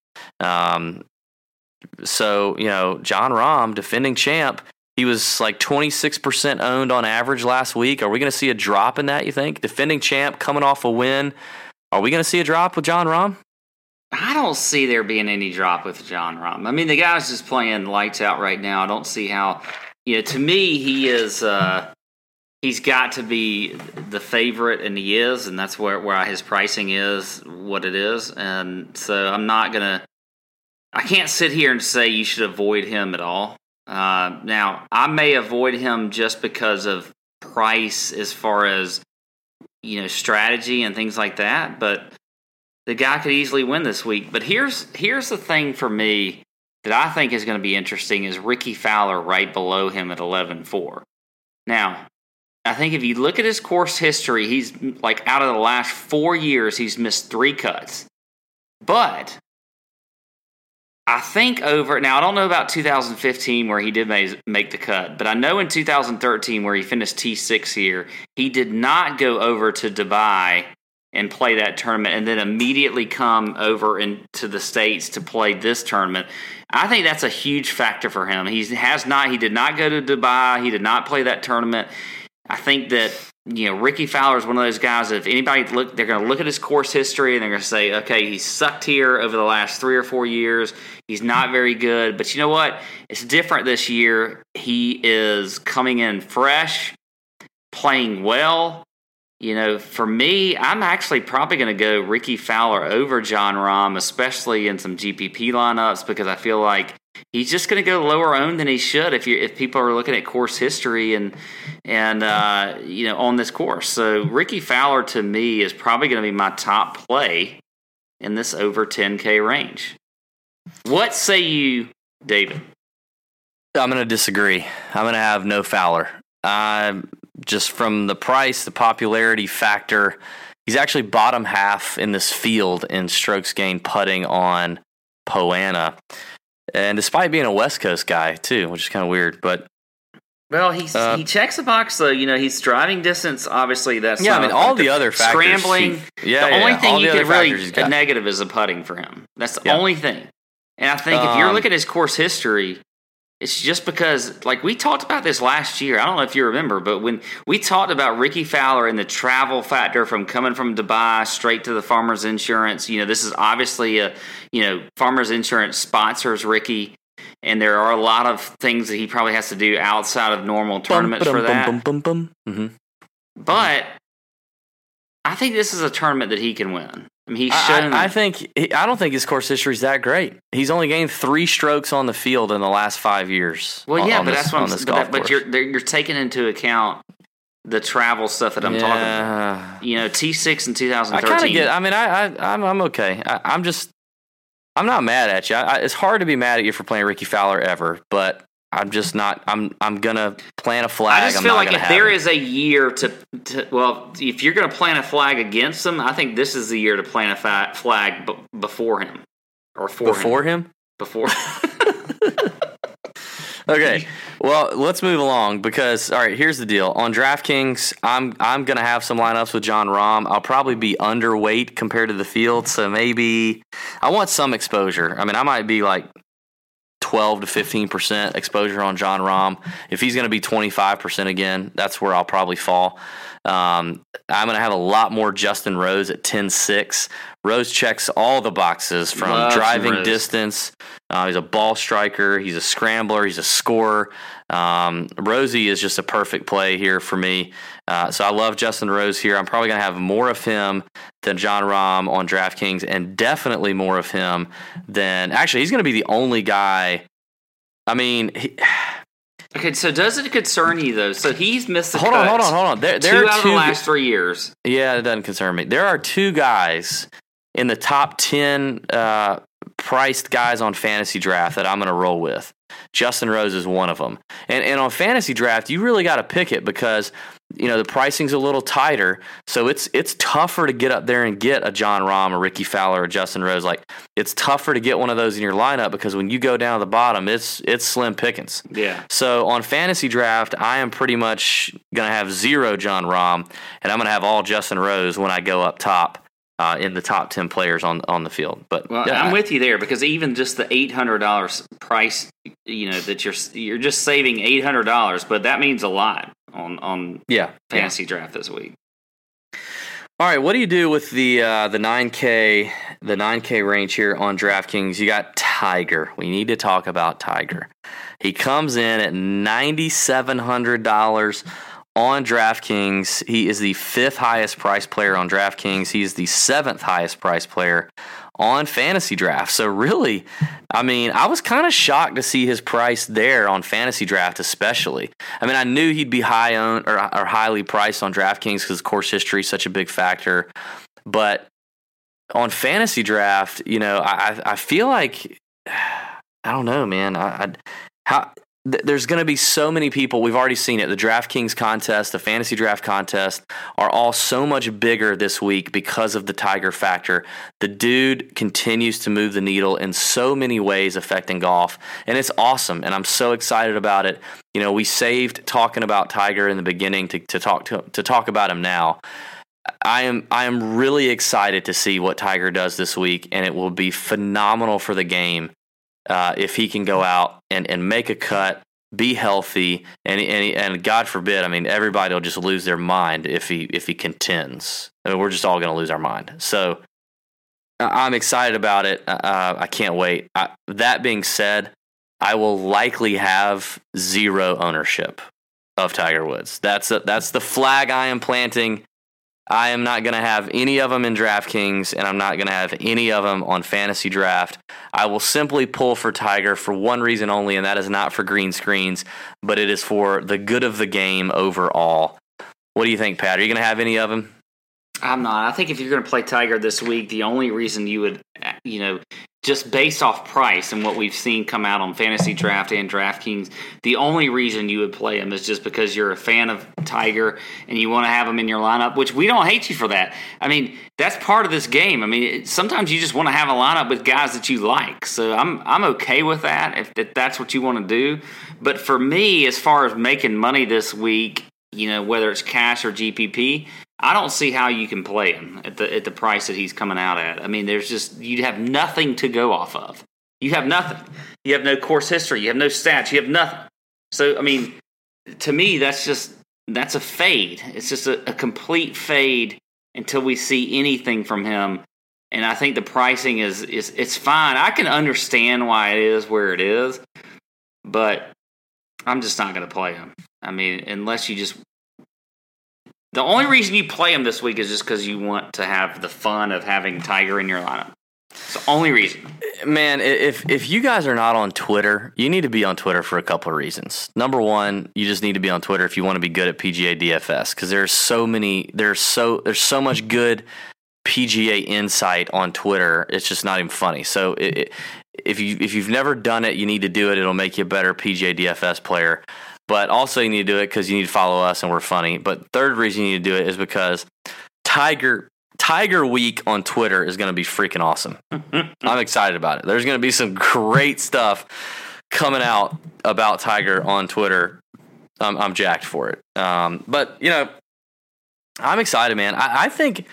So, you know, Jon Rahm, defending champ, he was like 26% owned on average last week. Are we going to see a drop in that, you think? Defending champ coming off a win. Are we going to see a drop with Jon Rahm? I don't see there being any drop with Jon Rahm. I mean, the guy's just playing lights out right now. I don't see how, you know, to me, he is, he's got to be the favorite, and he is, and that's where his pricing is what it is. And so I can't sit here and say you should avoid him at all. Now, I may avoid him just because of price as far as, you know, strategy and things like that, but the guy could easily win this week. But here's the thing for me that I think is going to be interesting is Rickie Fowler right below him at 11-4. Now, I think if you look at his course history, he's like out of the last 4 years, he's missed 3 cuts. But I think now I don't know about 2015 where he did make the cut, but I know in 2013 where he finished T6 here, he did not go over to Dubai and play that tournament and then immediately come over into the States to play this tournament. I think that's a huge factor for him. He did not go to Dubai. He did not play that tournament. I think that, you know, Rickie Fowler is one of those guys that if anybody they're going to look at his course history and they're going to say, okay, he sucked here over the last 3 or 4 years. He's not very good. But you know what? It's different this year. He is coming in fresh, playing well. You know, for me, I'm actually probably going to go Rickie Fowler over Jon Rahm, especially in some GPP lineups, because I feel like he's just going to go lower owned than he should if people are looking at course history and you know, on this course. So Rickie Fowler to me is probably going to be my top play in this over 10K range. What say you, David? I'm going to disagree. I'm going to have no Fowler. Just from the price, the popularity factor, he's actually bottom half in this field in strokes gained putting on Poa annua. And despite being a West Coast guy too, which is kind of weird, but well, he checks the box though. You know, he's driving distance. Obviously, that's yeah. I mean, all the other factors, scrambling. The only thing you could really a negative is a putting for him. That's the only thing. And I think if you're looking at his course history, it's just because like we talked about this last year. I don't know if you remember, but when we talked about Rickie Fowler and the travel factor from coming from Dubai straight to the Farmers Insurance, you know, this is obviously Farmers Insurance sponsors Rickie. And there are a lot of things that he probably has to do outside of normal tournaments for that. Mm-hmm. But I think this is a tournament that he can win. I mean, he's shown. I don't think his course history is that great. He's only gained 3 strokes on the field in the last 5 years. Well, yeah, but that's what I'm saying. But you're taking into account the travel stuff that I'm talking about. You know, T6 in 2013. I kind of get. I mean, I'm okay. I'm not mad at you. It's hard to be mad at you for playing Rickie Fowler ever, but I'm just not. I'm gonna plant a flag. I just feel like if there is a year if you're gonna plant a flag against him, I think this is the year to plant a flag before him or before him. Okay, well, let's move along because all right, here's the deal. On DraftKings, I'm gonna have some lineups with Jon Rahm. I'll probably be underweight compared to the field, so maybe I want some exposure. I mean, I might be like 12 to 15% exposure on Jon Rahm. If he's gonna be 25% again, that's where I'll probably fall. I'm going to have a lot more Justin Rose at 10-6. Rose checks all the boxes from driving distance. He's a ball striker. He's a scrambler. He's a scorer. Rosie is just a perfect play here for me. So I love Justin Rose here. I'm probably going to have more of him than Jon Rahm on DraftKings, and definitely more of him than... Actually, he's going to be the only guy... I mean... Okay, so does it concern you, though? So he's missed the cuts. Hold on. There are two out of the last 3 years. Yeah, it doesn't concern me. There are two guys in the top 10 priced guys on Fantasy Draft that I'm going to roll with. Justin Rose is one of them. And on Fantasy Draft, you really got to pick it because, you know, the pricing's a little tighter. So it's tougher to get up there and get a Jon Rahm or Rickie Fowler or Justin Rose. Like, it's tougher to get one of those in your lineup because when you go down to the bottom, it's slim pickings. Yeah. So on Fantasy Draft, I am pretty much going to have zero Jon Rahm, and I'm going to have all Justin Rose when I go up top. In the top 10 players on the field, but I'm with you there because even just the $800 price, you know, that you're just saving $800, but that means a lot on fantasy draft this week. All right, what do you do with the 9K range here on DraftKings? You got Tiger. We need to talk about Tiger. He comes in at $9,700. On DraftKings, he is the 5th highest priced player on DraftKings. He is the 7th highest priced player on Fantasy Draft. So really, I mean, I was kind of shocked to see his price there on Fantasy Draft especially. I mean, I knew he'd be highly priced on DraftKings because course history is such a big factor. But on Fantasy Draft, you know, I feel like, I don't know, man. There's going to be so many people. We've already seen it. The DraftKings contest, the Fantasy Draft contest are all so much bigger this week because of the Tiger factor. The dude continues to move the needle in so many ways affecting golf, and it's awesome, and I'm so excited about it. You know, we saved talking about Tiger in the beginning to talk about him now. I am really excited to see what Tiger does this week, and it will be phenomenal for the game. If he can go out and make a cut, be healthy, and God forbid, I mean, everybody will just lose their mind if he contends. I mean, we're just all going to lose our mind. So I'm excited about it. I can't wait. That being said, I will likely have zero ownership of Tiger Woods. That's the flag I am planting. I am not going to have any of them in DraftKings, and I'm not going to have any of them on Fantasy Draft. I will simply pull for Tiger for one reason only, and that is not for green screens, but it is for the good of the game overall. What do you think, Pat? Are you going to have any of them? I'm not. I think if you're going to play Tiger this week, the only reason you would, you know, just based off price and what we've seen come out on Fantasy Draft and DraftKings, the only reason you would play him is just because you're a fan of Tiger and you want to have him in your lineup, which we don't hate you for that. I mean, that's part of this game. I mean, sometimes you just want to have a lineup with guys that you like. So I'm okay with that if that's what you want to do. But for me, as far as making money this week, you know, whether it's cash or GPP, I don't see how you can play him at the price that he's coming out at. I mean, there's just, you'd have nothing to go off of. You have nothing. You have no course history. You have no stats. You have nothing. So, I mean, to me, that's a fade. It's just a complete fade until we see anything from him. And I think the pricing is it's fine. I can understand why it is where it is, but I'm just not going to play him. I mean, unless you just... The only reason you play him this week is just because you want to have the fun of having Tiger in your lineup. It's the only reason. Man, if you guys are not on Twitter, you need to be on Twitter for a couple of reasons. Number one, you just need to be on Twitter if you want to be good at PGA DFS because there's so much good PGA insight on Twitter. It's just not even funny. So if you've never done it, you need to do it. It'll make you a better PGA DFS player. But also you need to do it because you need to follow us and we're funny. But third reason you need to do it is because Tiger Week on Twitter is going to be freaking awesome. I'm excited about it. There's going to be some great stuff coming out about Tiger on Twitter. I'm jacked for it. But, you know, I'm excited, man. I think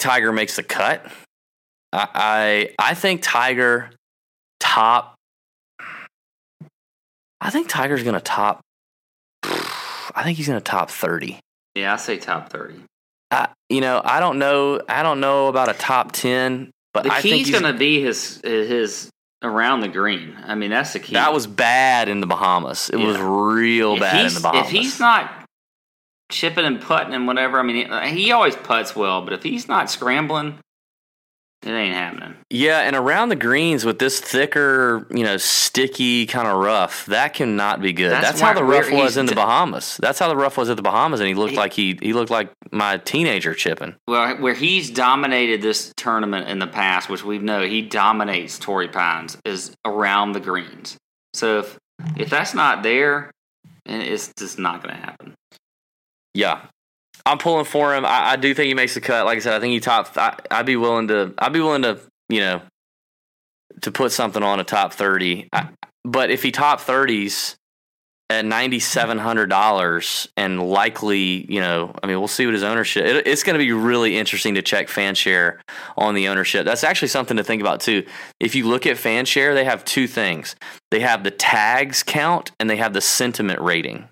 Tiger makes the cut. I think Tiger's going to top 30. Yeah, I say top 30. I don't know about a top 10, but I think he's going to be his around the green. I mean, that's the key. That was bad in the Bahamas. It was real bad in the Bahamas. If he's not chipping and putting and whatever, I mean, he always putts well, but if he's not scrambling, it ain't happening. Yeah, and around the greens with this thicker, sticky kind of rough, that cannot be good. That's how the rough was in the Bahamas. That's how the rough was at the Bahamas, and he looked like my teenager chipping. Well, where he's dominated this tournament in the past, which we know he dominates Torrey Pines, is around the greens. So if that's not there, it's just not going to happen. Yeah. I'm pulling for him. I do think he makes the cut. Like I said, I think he top. I'd be willing to put something on a top 30. But if he top 30s at $9,700 and likely, we'll see what his ownership. It's going to be really interesting to check FanShare on the ownership. That's actually something to think about too. If you look at FanShare, they have two things. They have the tags count and they have the sentiment rating.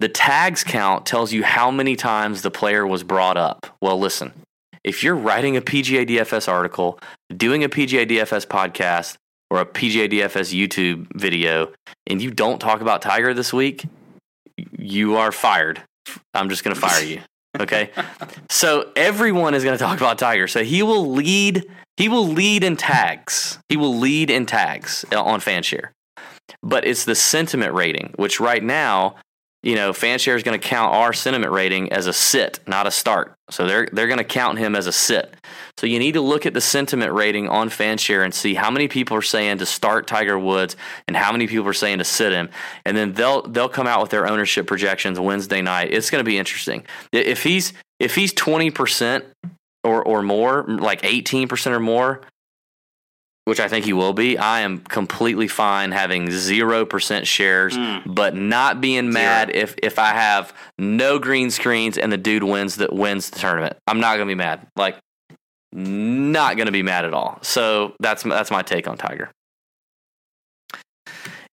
The tags count tells you how many times the player was brought up. Well, listen, if you're writing a PGA DFS article, doing a PGA DFS podcast, or a PGA DFS YouTube video, and you don't talk about Tiger this week, you are fired. I'm just going to fire you. Okay? So everyone is going to talk about Tiger. So he will lead in tags. He will lead in tags on FanShare. But it's the sentiment rating, which right now, FanShare is going to count our sentiment rating as a sit, not a start. So they're going to count him as a sit. So you need to look at the sentiment rating on FanShare and see how many people are saying to start Tiger Woods and how many people are saying to sit him. And then they'll come out with their ownership projections Wednesday night. It's going to be interesting. If he's 20% or more, like 18% or more, which I think he will be, I am completely fine having 0% shares, but not being mad if I have no green screens and the dude wins the tournament. I'm not going to be mad. Like, not going to be mad at all. So that's my take on Tiger.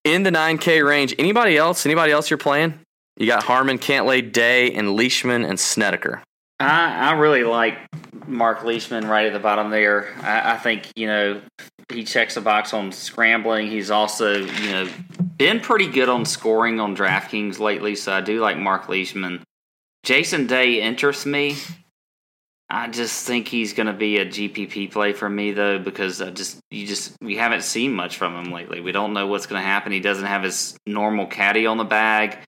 In the 9K range, anybody else you're playing? You got Harmon, Cantlay, Day, and Leishman, and Snedeker. I really like Mark Leishman right at the bottom there. I think, he checks the box on scrambling. He's also, been pretty good on scoring on DraftKings lately, so I do like Mark Leishman. Jason Day interests me. I just think he's going to be a GPP play for me, though, because we haven't seen much from him lately. We don't know what's going to happen. He doesn't have his normal caddy on the bag.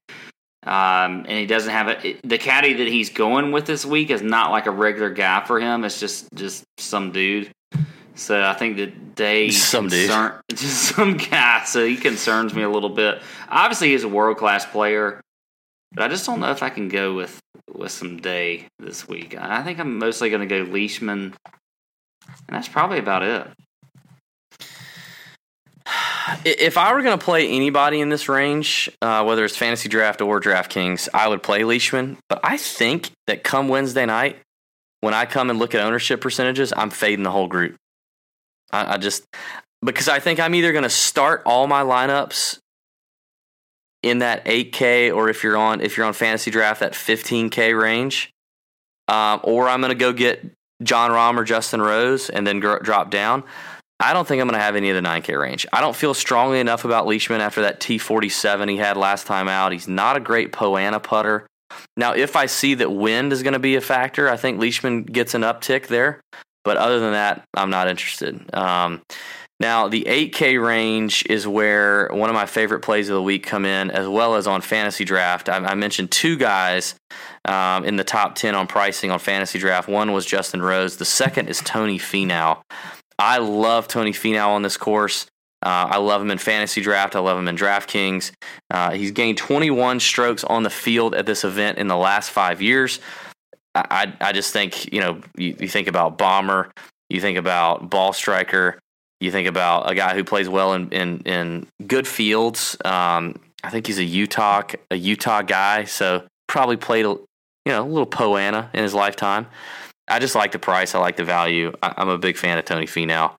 And he doesn't have the caddy that he's going with this week is not like a regular guy for him. It's just some dude. So I think that just some guy. So he concerns me a little bit. Obviously, he's a world-class player, but I just don't know if I can go with some Day this week. I think I'm mostly going to go Leishman, and that's probably about it. If I were going to play anybody in this range, whether it's Fantasy Draft or DraftKings, I would play Leishman. But I think that come Wednesday night, when I come and look at ownership percentages, I'm fading the whole group. Because I think I'm either going to start all my lineups in that 8K, or if you're on Fantasy Draft, that 15K range, or I'm going to go get Jon Rahm or Justin Rose and then drop down. I don't think I'm going to have any of the 9K range. I don't feel strongly enough about Leishman after that T47 he had last time out. He's not a great Poa annua putter. Now, if I see that wind is going to be a factor, I think Leishman gets an uptick there. But other than that, I'm not interested. Now, the 8K range is where one of my favorite plays of the week come in, as well as on Fantasy Draft. I mentioned two guys in the top 10 on pricing on Fantasy Draft. One was Justin Rose. The second is Tony Finau. I love Tony Finau on this course. I love him in Fantasy Draft. I love him in DraftKings. He's gained 21 strokes on the field at this event in the last 5 years. I just think, you think about Bomber, you think about Ball Striker, you think about a guy who plays well in good fields. I think he's a Utah guy, so probably played a little Poa annua in his lifetime. I just like the price. I like the value. I'm a big fan of Tony Finau.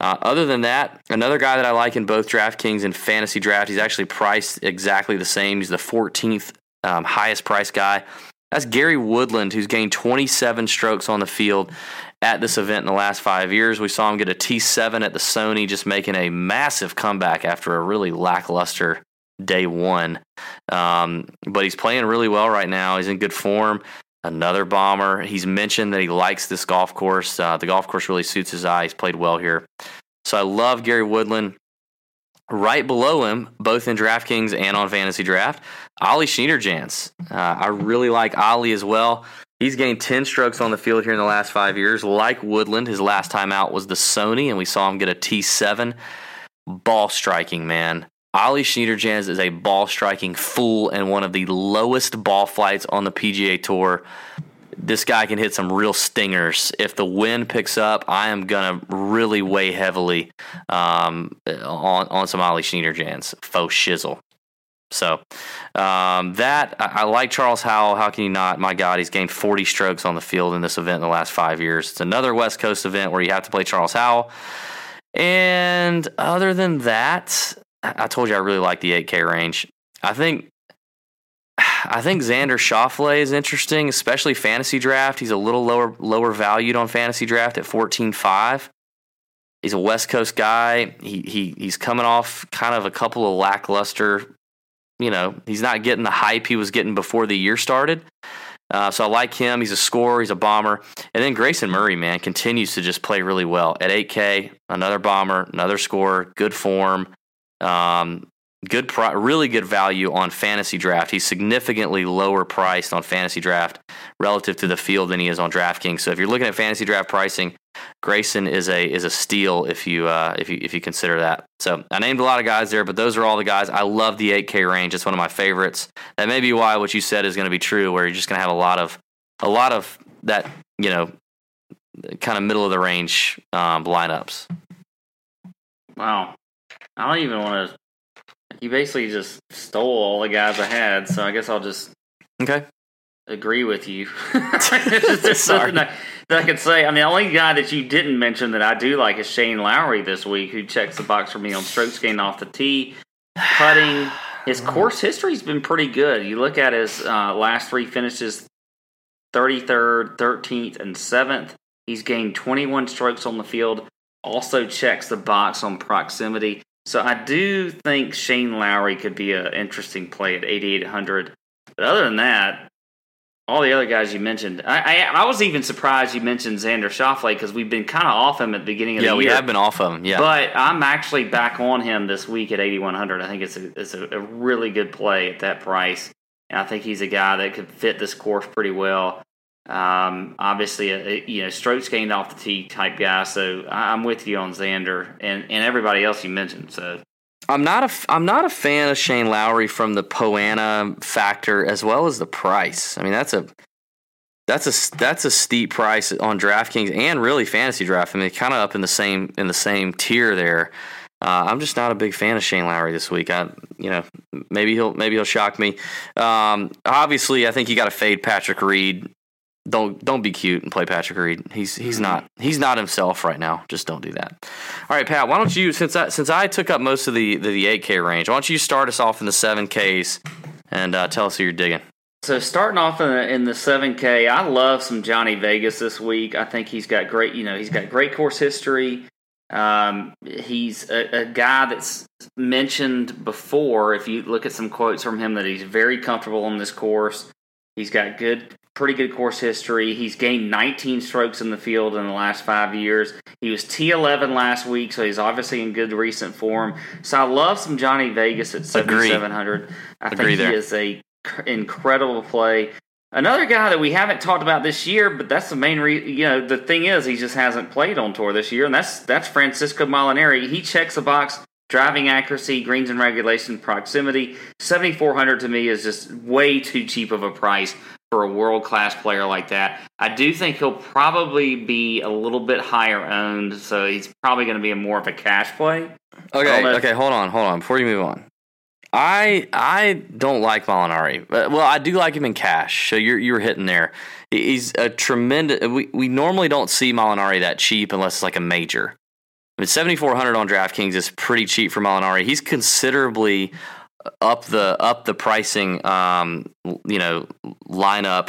Other than that, another guy that I like in both DraftKings and Fantasy Draft, he's actually priced exactly the same. He's the 14th highest priced guy That's Gary Woodland, who's gained 27 strokes on the field at this event in the last 5 years. We saw him get a T7 at the Sony, just making a massive comeback after a really lackluster day one. But he's playing really well right now. He's in good form. Another bomber. He's mentioned that he likes this golf course. The golf course really suits his eye. He's played well here. So I love Gary Woodland. Right below him, both in DraftKings and on Fantasy Draft, Ollie Schniederjans. I really like Ollie as well. He's gained 10 strokes on the field here in the last 5 years. Like Woodland, his last time out was the Sony, and we saw him get a T7. Ball striking, man. Ollie Schniederjans is a ball striking fool and one of the lowest ball flights on the PGA Tour. This guy can hit some real stingers. If the wind picks up, I am going to really weigh heavily on some Ollie Schniederjans. Faux shizzle. So I like Charles Howell. How can you not? My God, he's gained 40 strokes on the field in this event in the last 5 years. It's another West Coast event where you have to play Charles Howell. And other than that, I told you I really like the 8K range. I think Xander Schauffele is interesting, especially Fantasy Draft. He's a little lower valued on Fantasy Draft at 14.5. He's a West Coast guy. He's coming off kind of a couple of lackluster, he's not getting the hype he was getting before the year started. So I like him. He's a scorer. He's a bomber. And then Grayson Murray, man, continues to just play really well. At 8K, another bomber, another scorer, good form. Really good value on Fantasy Draft. He's significantly lower priced on Fantasy Draft relative to the field than he is on DraftKings. So if you're looking at Fantasy Draft pricing, Grayson is a steal if you consider that. So I named a lot of guys there, but those are all the guys. I love the 8K range. It's one of my favorites. That may be why what you said is going to be true, where you're just going to have a lot of that kind of middle of the range lineups. Wow, I don't even want to. You basically just stole all the guys I had, so I guess I'll just agree with you. There's sorry. Nothing that I could say. I mean, the only guy that you didn't mention that I do like is Shane Lowry this week, who checks the box for me on strokes gained off the tee, putting. His course history's been pretty good. You look at his last three finishes, 33rd, 13th, and 7th. He's gained 21 strokes on the field. Also checks the box on proximity. So I do think Shane Lowry could be an interesting play at 8,800. But other than that, all the other guys you mentioned, I was even surprised you mentioned Xander Schauffele because we've been kind of off him at the beginning of the year. Yeah, we have been off him, yeah. But I'm actually back on him this week at 8,100. I think it's a really good play at that price. And I think he's a guy that could fit this course pretty well. Obviously, strokes gained off the tee type guy. So I'm with you on Xander and everybody else you mentioned. So I'm not a fan of Shane Lowry from the Poa annua factor as well as the price. I mean, that's a steep price on DraftKings and really Fantasy Draft. I mean, kind of up in the same tier there. I'm just not a big fan of Shane Lowry this week. Maybe he'll shock me. Obviously, I think you got to fade Patrick Reed. Don't be cute and play Patrick Reed. He's not himself right now. Just don't do that. All right, Pat. Why don't you since I took up most of the 8K range? Why don't you start us off in the 7Ks and tell us who you're digging? So starting off in the 7K, I love some Johnny Vegas this week. I think he's got great course history. He's a guy that's mentioned before. If you look at some quotes from him, that he's very comfortable on this course. He's got pretty good course history. He's gained 19 strokes in the field in the last 5 years. He was T11 last week, so he's obviously in good recent form. So I love some Johnny Vegas at 7,700. I think he is an incredible play. Another guy that we haven't talked about this year, but that's the main reason. The thing is, he just hasn't played on tour this year, and that's Francisco Molinari. He checks the box. Driving accuracy, greens and regulation, proximity. 7,400 to me is just way too cheap of a price for a world-class player like that. I do think he'll probably be a little bit higher owned, so he's probably going to be more of a cash play. Okay, hold on. Before you move on, I don't like Molinari. Well, I do like him in cash. So you're hitting there. He's a tremendous. We normally don't see Molinari that cheap unless it's like a major. I mean, 7,400 on DraftKings is pretty cheap for Molinari. He's considerably up the pricing, lineup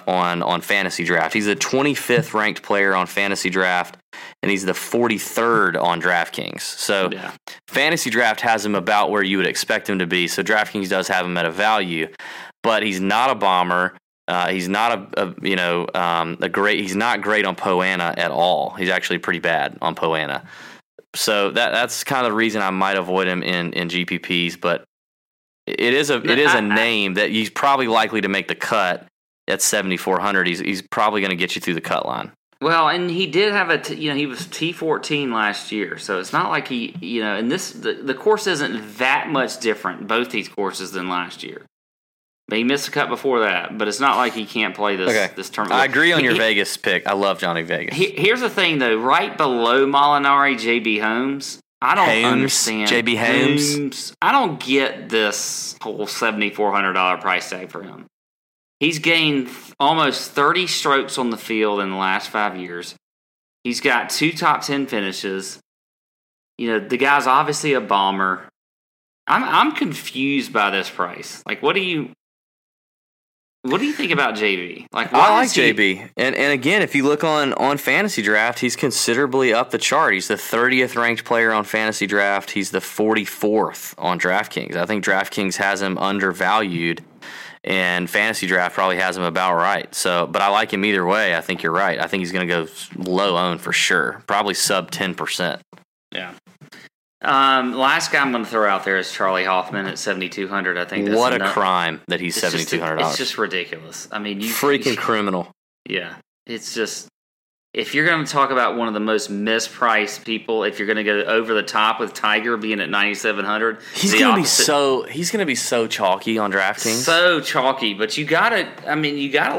on Fantasy Draft. He's the 25th ranked player on Fantasy Draft, and he's the 43rd on DraftKings. So yeah. Fantasy Draft has him about where you would expect him to be. So DraftKings does have him at a value, but he's not a bomber. He's not a great. He's not great on Poa annua at all. He's actually pretty bad on Poa annua. So that's kind of the reason I might avoid him in GPPs. But it is a name that he's probably likely to make the cut at 7,400. He's probably going to get you through the cut line. Well, and he did have he was T14 last year, so it's not like the course isn't that much different, both these courses, than last year. But he missed a cut before that, but it's not like he can't play this tournament. I agree on your Vegas pick. I love Johnny Vegas. Here's the thing, though. Right below Molinari, J.B. Holmes. I don't understand. J.B. Holmes. I don't get this whole $7,400 price tag for him. He's gained almost 30 strokes on the field in the last 5 years. He's got 2 top 10 finishes. The guy's obviously a bomber. I'm confused by this price. Like, what do you think about JB? Like, I like JB. And again, if you look on Fantasy Draft, he's considerably up the chart. He's the 30th ranked player on Fantasy Draft. He's the 44th on DraftKings. I think DraftKings has him undervalued, and Fantasy Draft probably has him about right. So, but I like him either way. I think you're right. I think he's going to go low own for sure, probably sub 10%. Yeah. Last guy I'm going to throw out there is Charlie Hoffman at $7,200. I think that's a crime that he's $7,200. It's just ridiculous. I mean, freaking criminal. Yeah, it's just, if you're going to talk about one of the most mispriced people, if you're going to go over the top with Tiger being at $9,700, he's going to be so chalky on DraftKings. So chalky, but you got to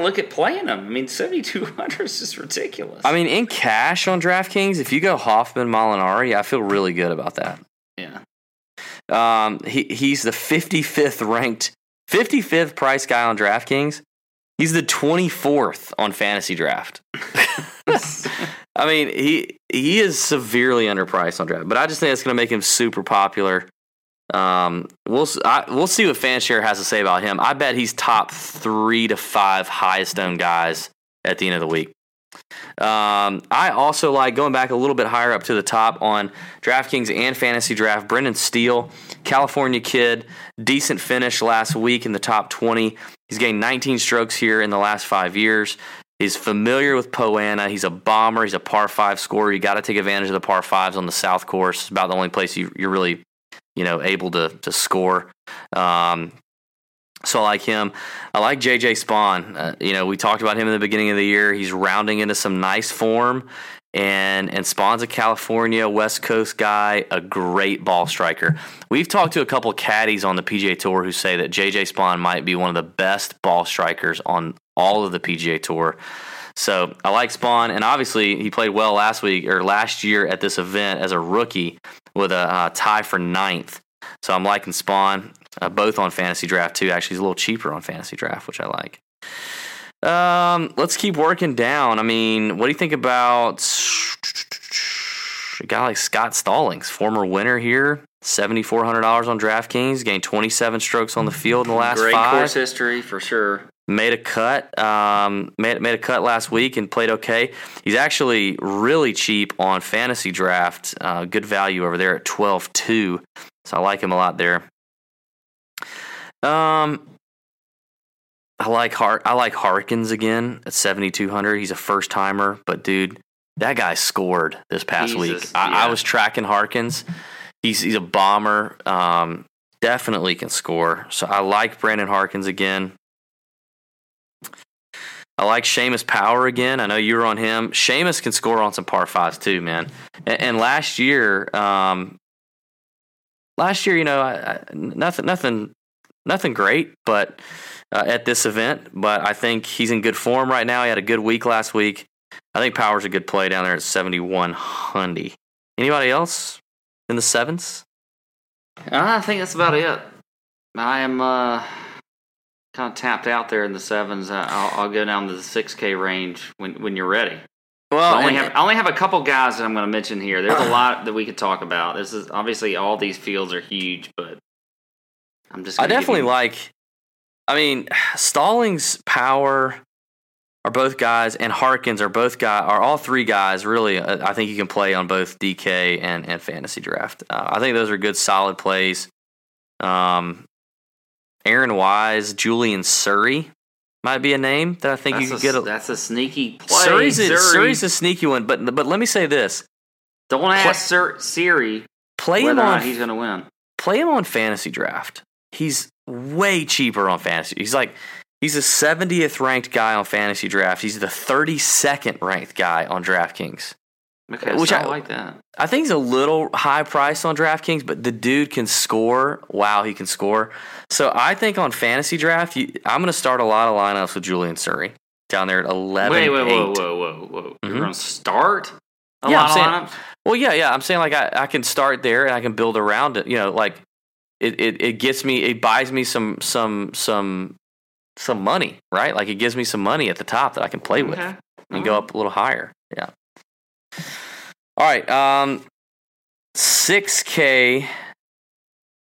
look at playing him. I mean, $7,200 is just ridiculous. I mean, in cash on DraftKings, if you go Hoffman, Molinari, I feel really good about that. Yeah. He's the 55th price guy on DraftKings. He's the 24th on Fantasy Draft. I mean, he is severely underpriced on draft, but I just think it's going to make him super popular. We'll see what FanShare has to say about him. I bet he's top 3 to 5 highest owned guys at the end of the week. I also like, going back a little bit higher up to the top on DraftKings and Fantasy Draft, Brendan Steele, California kid, decent finish last week in the top 20. He's gained 19 strokes here in the last 5 years. He's familiar with Poa annua. He's a bomber. He's a par 5 scorer. You got to take advantage of the par 5s on the South Course. It's about the only place you're really, able to score. So I like him. I like J.J. Spaun. We talked about him in the beginning of the year. He's rounding into some nice form, and Spaun's a California West Coast guy, a great ball striker. We've talked to a couple caddies on the PGA Tour who say that J.J. Spaun might be one of the best ball strikers on all of the PGA Tour. So I like Spaun, and obviously he played well last year at this event as a rookie with a tie for 9th. So I'm liking Spaun. Both on Fantasy Draft, too. Actually, he's a little cheaper on Fantasy Draft, which I like. Let's keep working down. I mean, what do you think about a guy like Scott Stallings, former winner here, $7,400 on DraftKings, gained 27 strokes on the field in the last 5. Great course history, for sure. Made a cut. Made a cut last week and played okay. He's actually really cheap on Fantasy Draft. Good value over there at 12.2. So I like him a lot there. I like Harkins again at $7,200. He's a first timer, but dude, that guy scored this past week. I was tracking Harkins. He's a bomber. Definitely can score. So I like Brandon Harkins again. I like Seamus Power again. I know you were on him. Seamus can score on some par 5s too, man. And last year, nothing great, but at this event. But I think he's in good form right now. He had a good week last week. I think Power's a good play down there at 7,100. Anybody else in the 7s? I think that's about it. I am kind of tapped out there in the 7s. I'll go down to the 6K range when you're ready. Well, I only have a couple guys that I'm going to mention here. There's a lot that we could talk about. This is obviously, all these fields are huge, but I'm just. Stallings, Power are both guys, and Harkins are both guys. Are all three guys really? I think you can play on both DK and Fantasy Draft. I think those are good, solid plays. Aaron Wise, Julian Surrey might be a name that I think you could get. That's a sneaky play. Surrey's a sneaky one, but let me say this: don't ask Surrey whether or not he's going to win. Play him on Fantasy Draft. He's way cheaper on Fantasy. He's the 70th ranked guy on Fantasy Draft. He's the 32nd ranked guy on DraftKings. Okay, which I like that. I think he's a little high priced on DraftKings, but the dude can score. Wow, he can score. So I think on Fantasy Draft, I'm going to start a lot of lineups with Julian Surrey down there at 11. Wait, whoa. Mm-hmm. You're going to start a lot of lineups? Well, yeah. I'm saying I can start there and I can build around it. You know, it buys me some money, right? Like it gives me some money at the top that I can play with and go up a little higher. Yeah. All right, 6K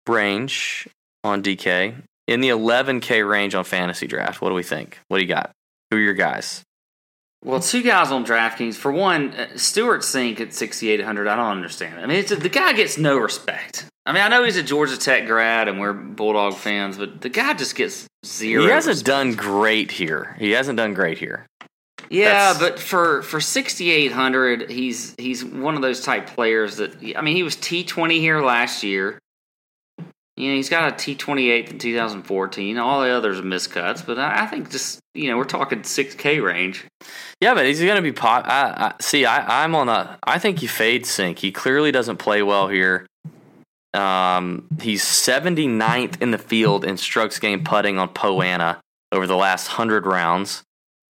range on DK, in the 11K range on Fantasy Draft. What do we think? What do you got? Who are your guys? Well, two guys on DraftKings. For one, Stuart Sink at 6,800. I don't understand it. I mean, the guy gets no respect. I mean, I know he's a Georgia Tech grad and we're Bulldog fans, but the guy just gets zero. He hasn't done great here. Yeah, but for 6,800, he's one of those type players that, I mean, he was T20 here last year. You know, he's got a T28 in 2014. All the others are miscuts, but I think just, you know, we're talking 6K range. Yeah, but he's going to be pop. I think you fade Sink. He clearly doesn't play well here. He's 79th in the field in strokes game putting on Poa annua over the last 100 rounds.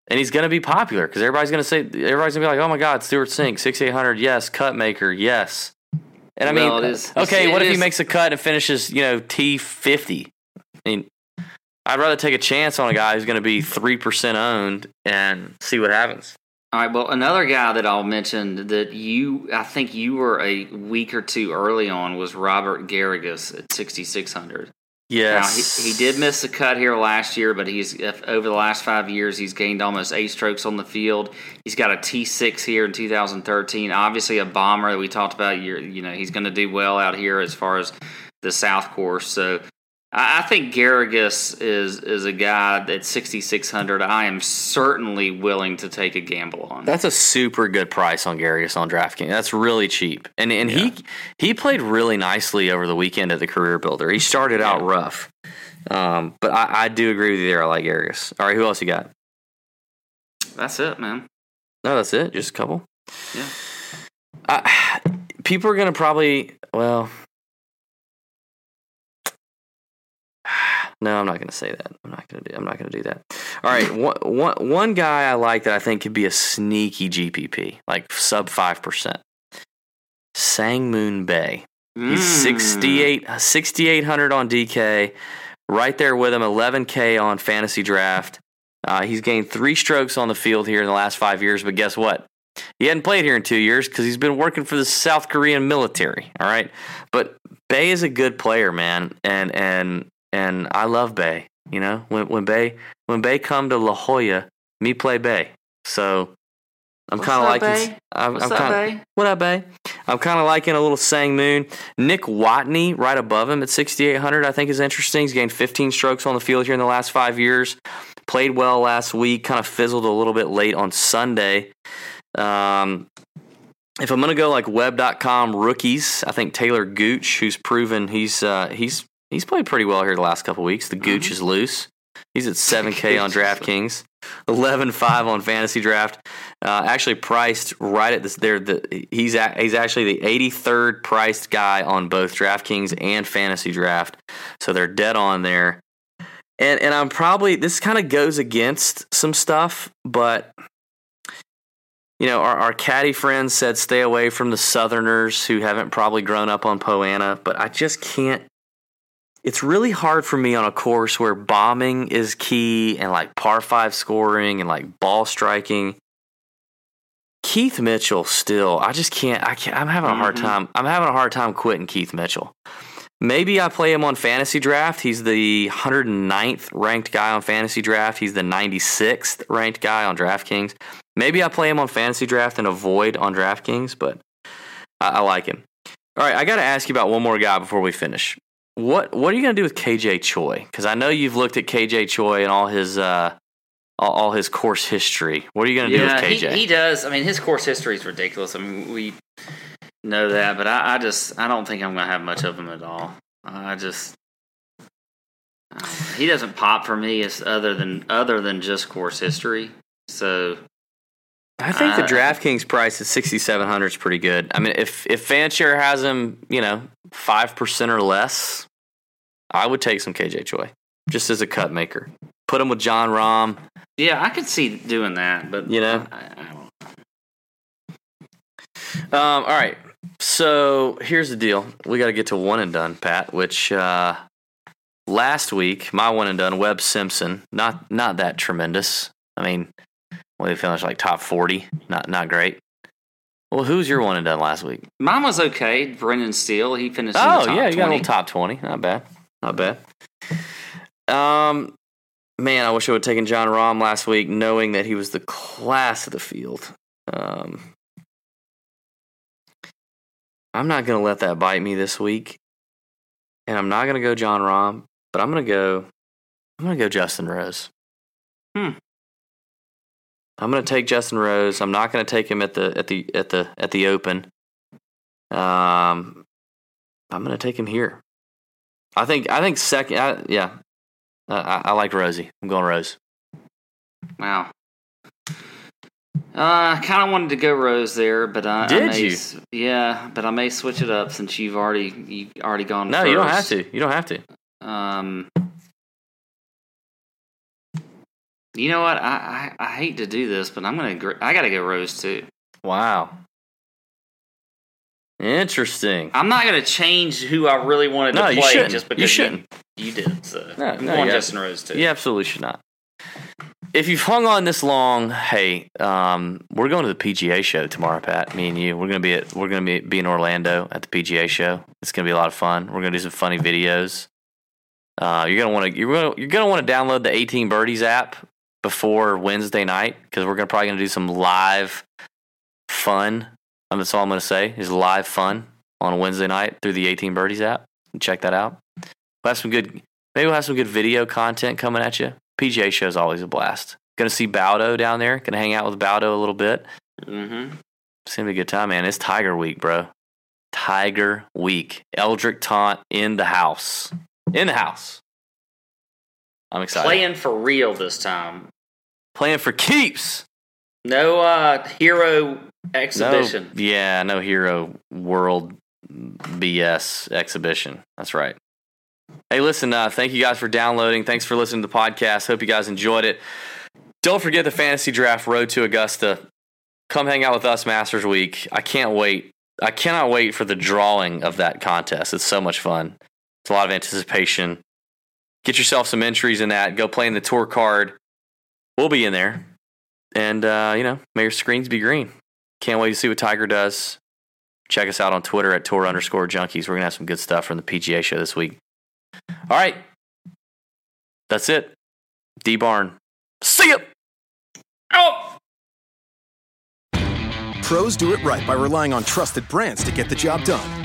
And he's going to be popular because everybody's going to be like, oh my God, Stuart Sink, 6,800, yes, cut maker, yes. And I mean, what if he makes a cut and finishes, you know, T50? I mean, I'd rather take a chance on a guy who's going to be 3% owned and see what happens. All right, well, another guy that I'll mention that I think you were a week or two early on was Robert Garrigus at 6,600. Yes. Now, he did miss the cut here last year, but over the last 5 years, he's gained almost 8 strokes on the field. He's got a T6 here in 2013. Obviously, a bomber that we talked about. You know, he's going to do well out here as far as the South Course. So I think Garrigus is a guy at 6,600. I am certainly willing to take a gamble on. That's a super good price on Garrigus on DraftKings. That's really cheap. And yeah. He played really nicely over the weekend at the Career Builder. He started out rough. But I do agree with you there. I like Garrigus. All right, who else you got? That's it, man. No, that's it? Just a couple? Yeah. People are going to probably, well... No, I'm not going to say that. I'm not going to do that. All right, one guy I like that I think could be a sneaky GPP, like sub 5%. Sangmun Bae. He's 6,800 on DK. Right there with him, 11K on Fantasy Draft. He's gained 3 strokes on the field here in the last 5 years, but guess what? He hadn't played here in 2 years because he's been working for the South Korean military. All right, but Bae is a good player, man, and I love Bae. You know, when Bae come to La Jolla, me play Bae. So I'm kind of liking. What up, Bae? I'm kind of liking a little Sangmun. Nick Watney right above him at 6,800. I think is interesting. He's gained 15 strokes on the field here in the last 5 years. Played well last week. Kind of fizzled a little bit late on Sunday. If I'm gonna go like Web.com rookies, I think Taylor Gooch, who's proven he's played pretty well here the last couple of weeks. The Gooch is loose. He's at 7K on DraftKings, 11.5 on Fantasy Draft. Actually priced right at this. He's actually the 83rd priced guy on both DraftKings and Fantasy Draft. So they're dead on there. And I'm probably this kind of goes against some stuff, but you know our caddy friend said stay away from the Southerners who haven't probably grown up on Poa annua. But I just can't. It's really hard for me on a course where bombing is key and like par 5 scoring and like ball striking. Keith Mitchell still, I just can't. I'm having a hard time. I'm having a hard time quitting Keith Mitchell. Maybe I play him on Fantasy Draft. He's the 109th ranked guy on Fantasy Draft. He's the 96th ranked guy on DraftKings. Maybe I play him on Fantasy Draft and avoid on DraftKings, but I like him. All right, I got to ask you about one more guy before we finish. What are you going to do with KJ Choi? Because I know you've looked at KJ Choi and all his course history. What are you going to do with KJ? He does. I mean, his course history is ridiculous. I mean, we know that, but I don't think I'm going to have much of him at all. He doesn't pop for me as other than just course history. So I think the DraftKings price at $6,700 is pretty good. I mean, if FanShare has him, 5% or less, I would take some KJ Choi just as a cut maker. Put him with Jon Rahm. Yeah, I could see doing that, but I don't. All right, so here's the deal: we got to get to one and done, Pat. Which last week, my one and done, Webb Simpson, not that tremendous. I mean, we finished like top 40. Not great. Well, who's your one and done last week? Mine was okay. Brendan Steele. He finished in the top 20. Oh, yeah, you got a little top 20. Not bad. Man, I wish I would have taken Jon Rahm last week, knowing that he was the class of the field. I'm not going to let that bite me this week. And I'm not going to go Jon Rahm, but I'm going to go Justin Rose. I'm going to take Justin Rose. I'm not going to take him at the Open. I'm going to take him here. I think second. I like Rosie. I'm going Rose. Wow. I kind of wanted to go Rose there, but I may switch it up since you've already gone. No, first. You don't have to. You know what? I hate to do this, but I gotta go Rose too. Wow. Interesting. I'm not gonna change who I really wanted to play just because you did. So I'm going Justin Rose too. You absolutely should not. If you've hung on this long, hey, we're going to the PGA show tomorrow, Pat. Me and you. We're gonna be in Orlando at the PGA show. It's gonna be a lot of fun. We're gonna do some funny videos. You're gonna want to download the 18Birdies app before Wednesday night, because we're probably going to do some live fun. That's all I'm going to say is live fun on Wednesday night through the 18Birdies app. Check that out. We'll have some good video content coming at you. PGA show is always a blast. Going to see Baldo down there. Going to hang out with Baldo a little bit. Mm-hmm. It's going to be a good time, man. It's Tiger Week, bro. Tiger Week. Eldrick Taunt in the house. I'm excited. Playing for real this time. Playing for keeps. No hero exhibition. No hero world BS exhibition. That's right. Hey, listen, thank you guys for downloading. Thanks for listening to the podcast. Hope you guys enjoyed it. Don't forget the Fantasy Draft Road to Augusta. Come hang out with us Masters Week. I can't wait. I cannot wait for the drawing of that contest. It's so much fun. It's a lot of anticipation. Get yourself some entries in that. Go play in the tour card. We'll be in there. And, may your screens be green. Can't wait to see what Tiger does. Check us out on Twitter at @Tour_Junkies. We're going to have some good stuff from the PGA show this week. All right. That's it. D-Barn. See ya! Out! Pros do it right by relying on trusted brands to get the job done.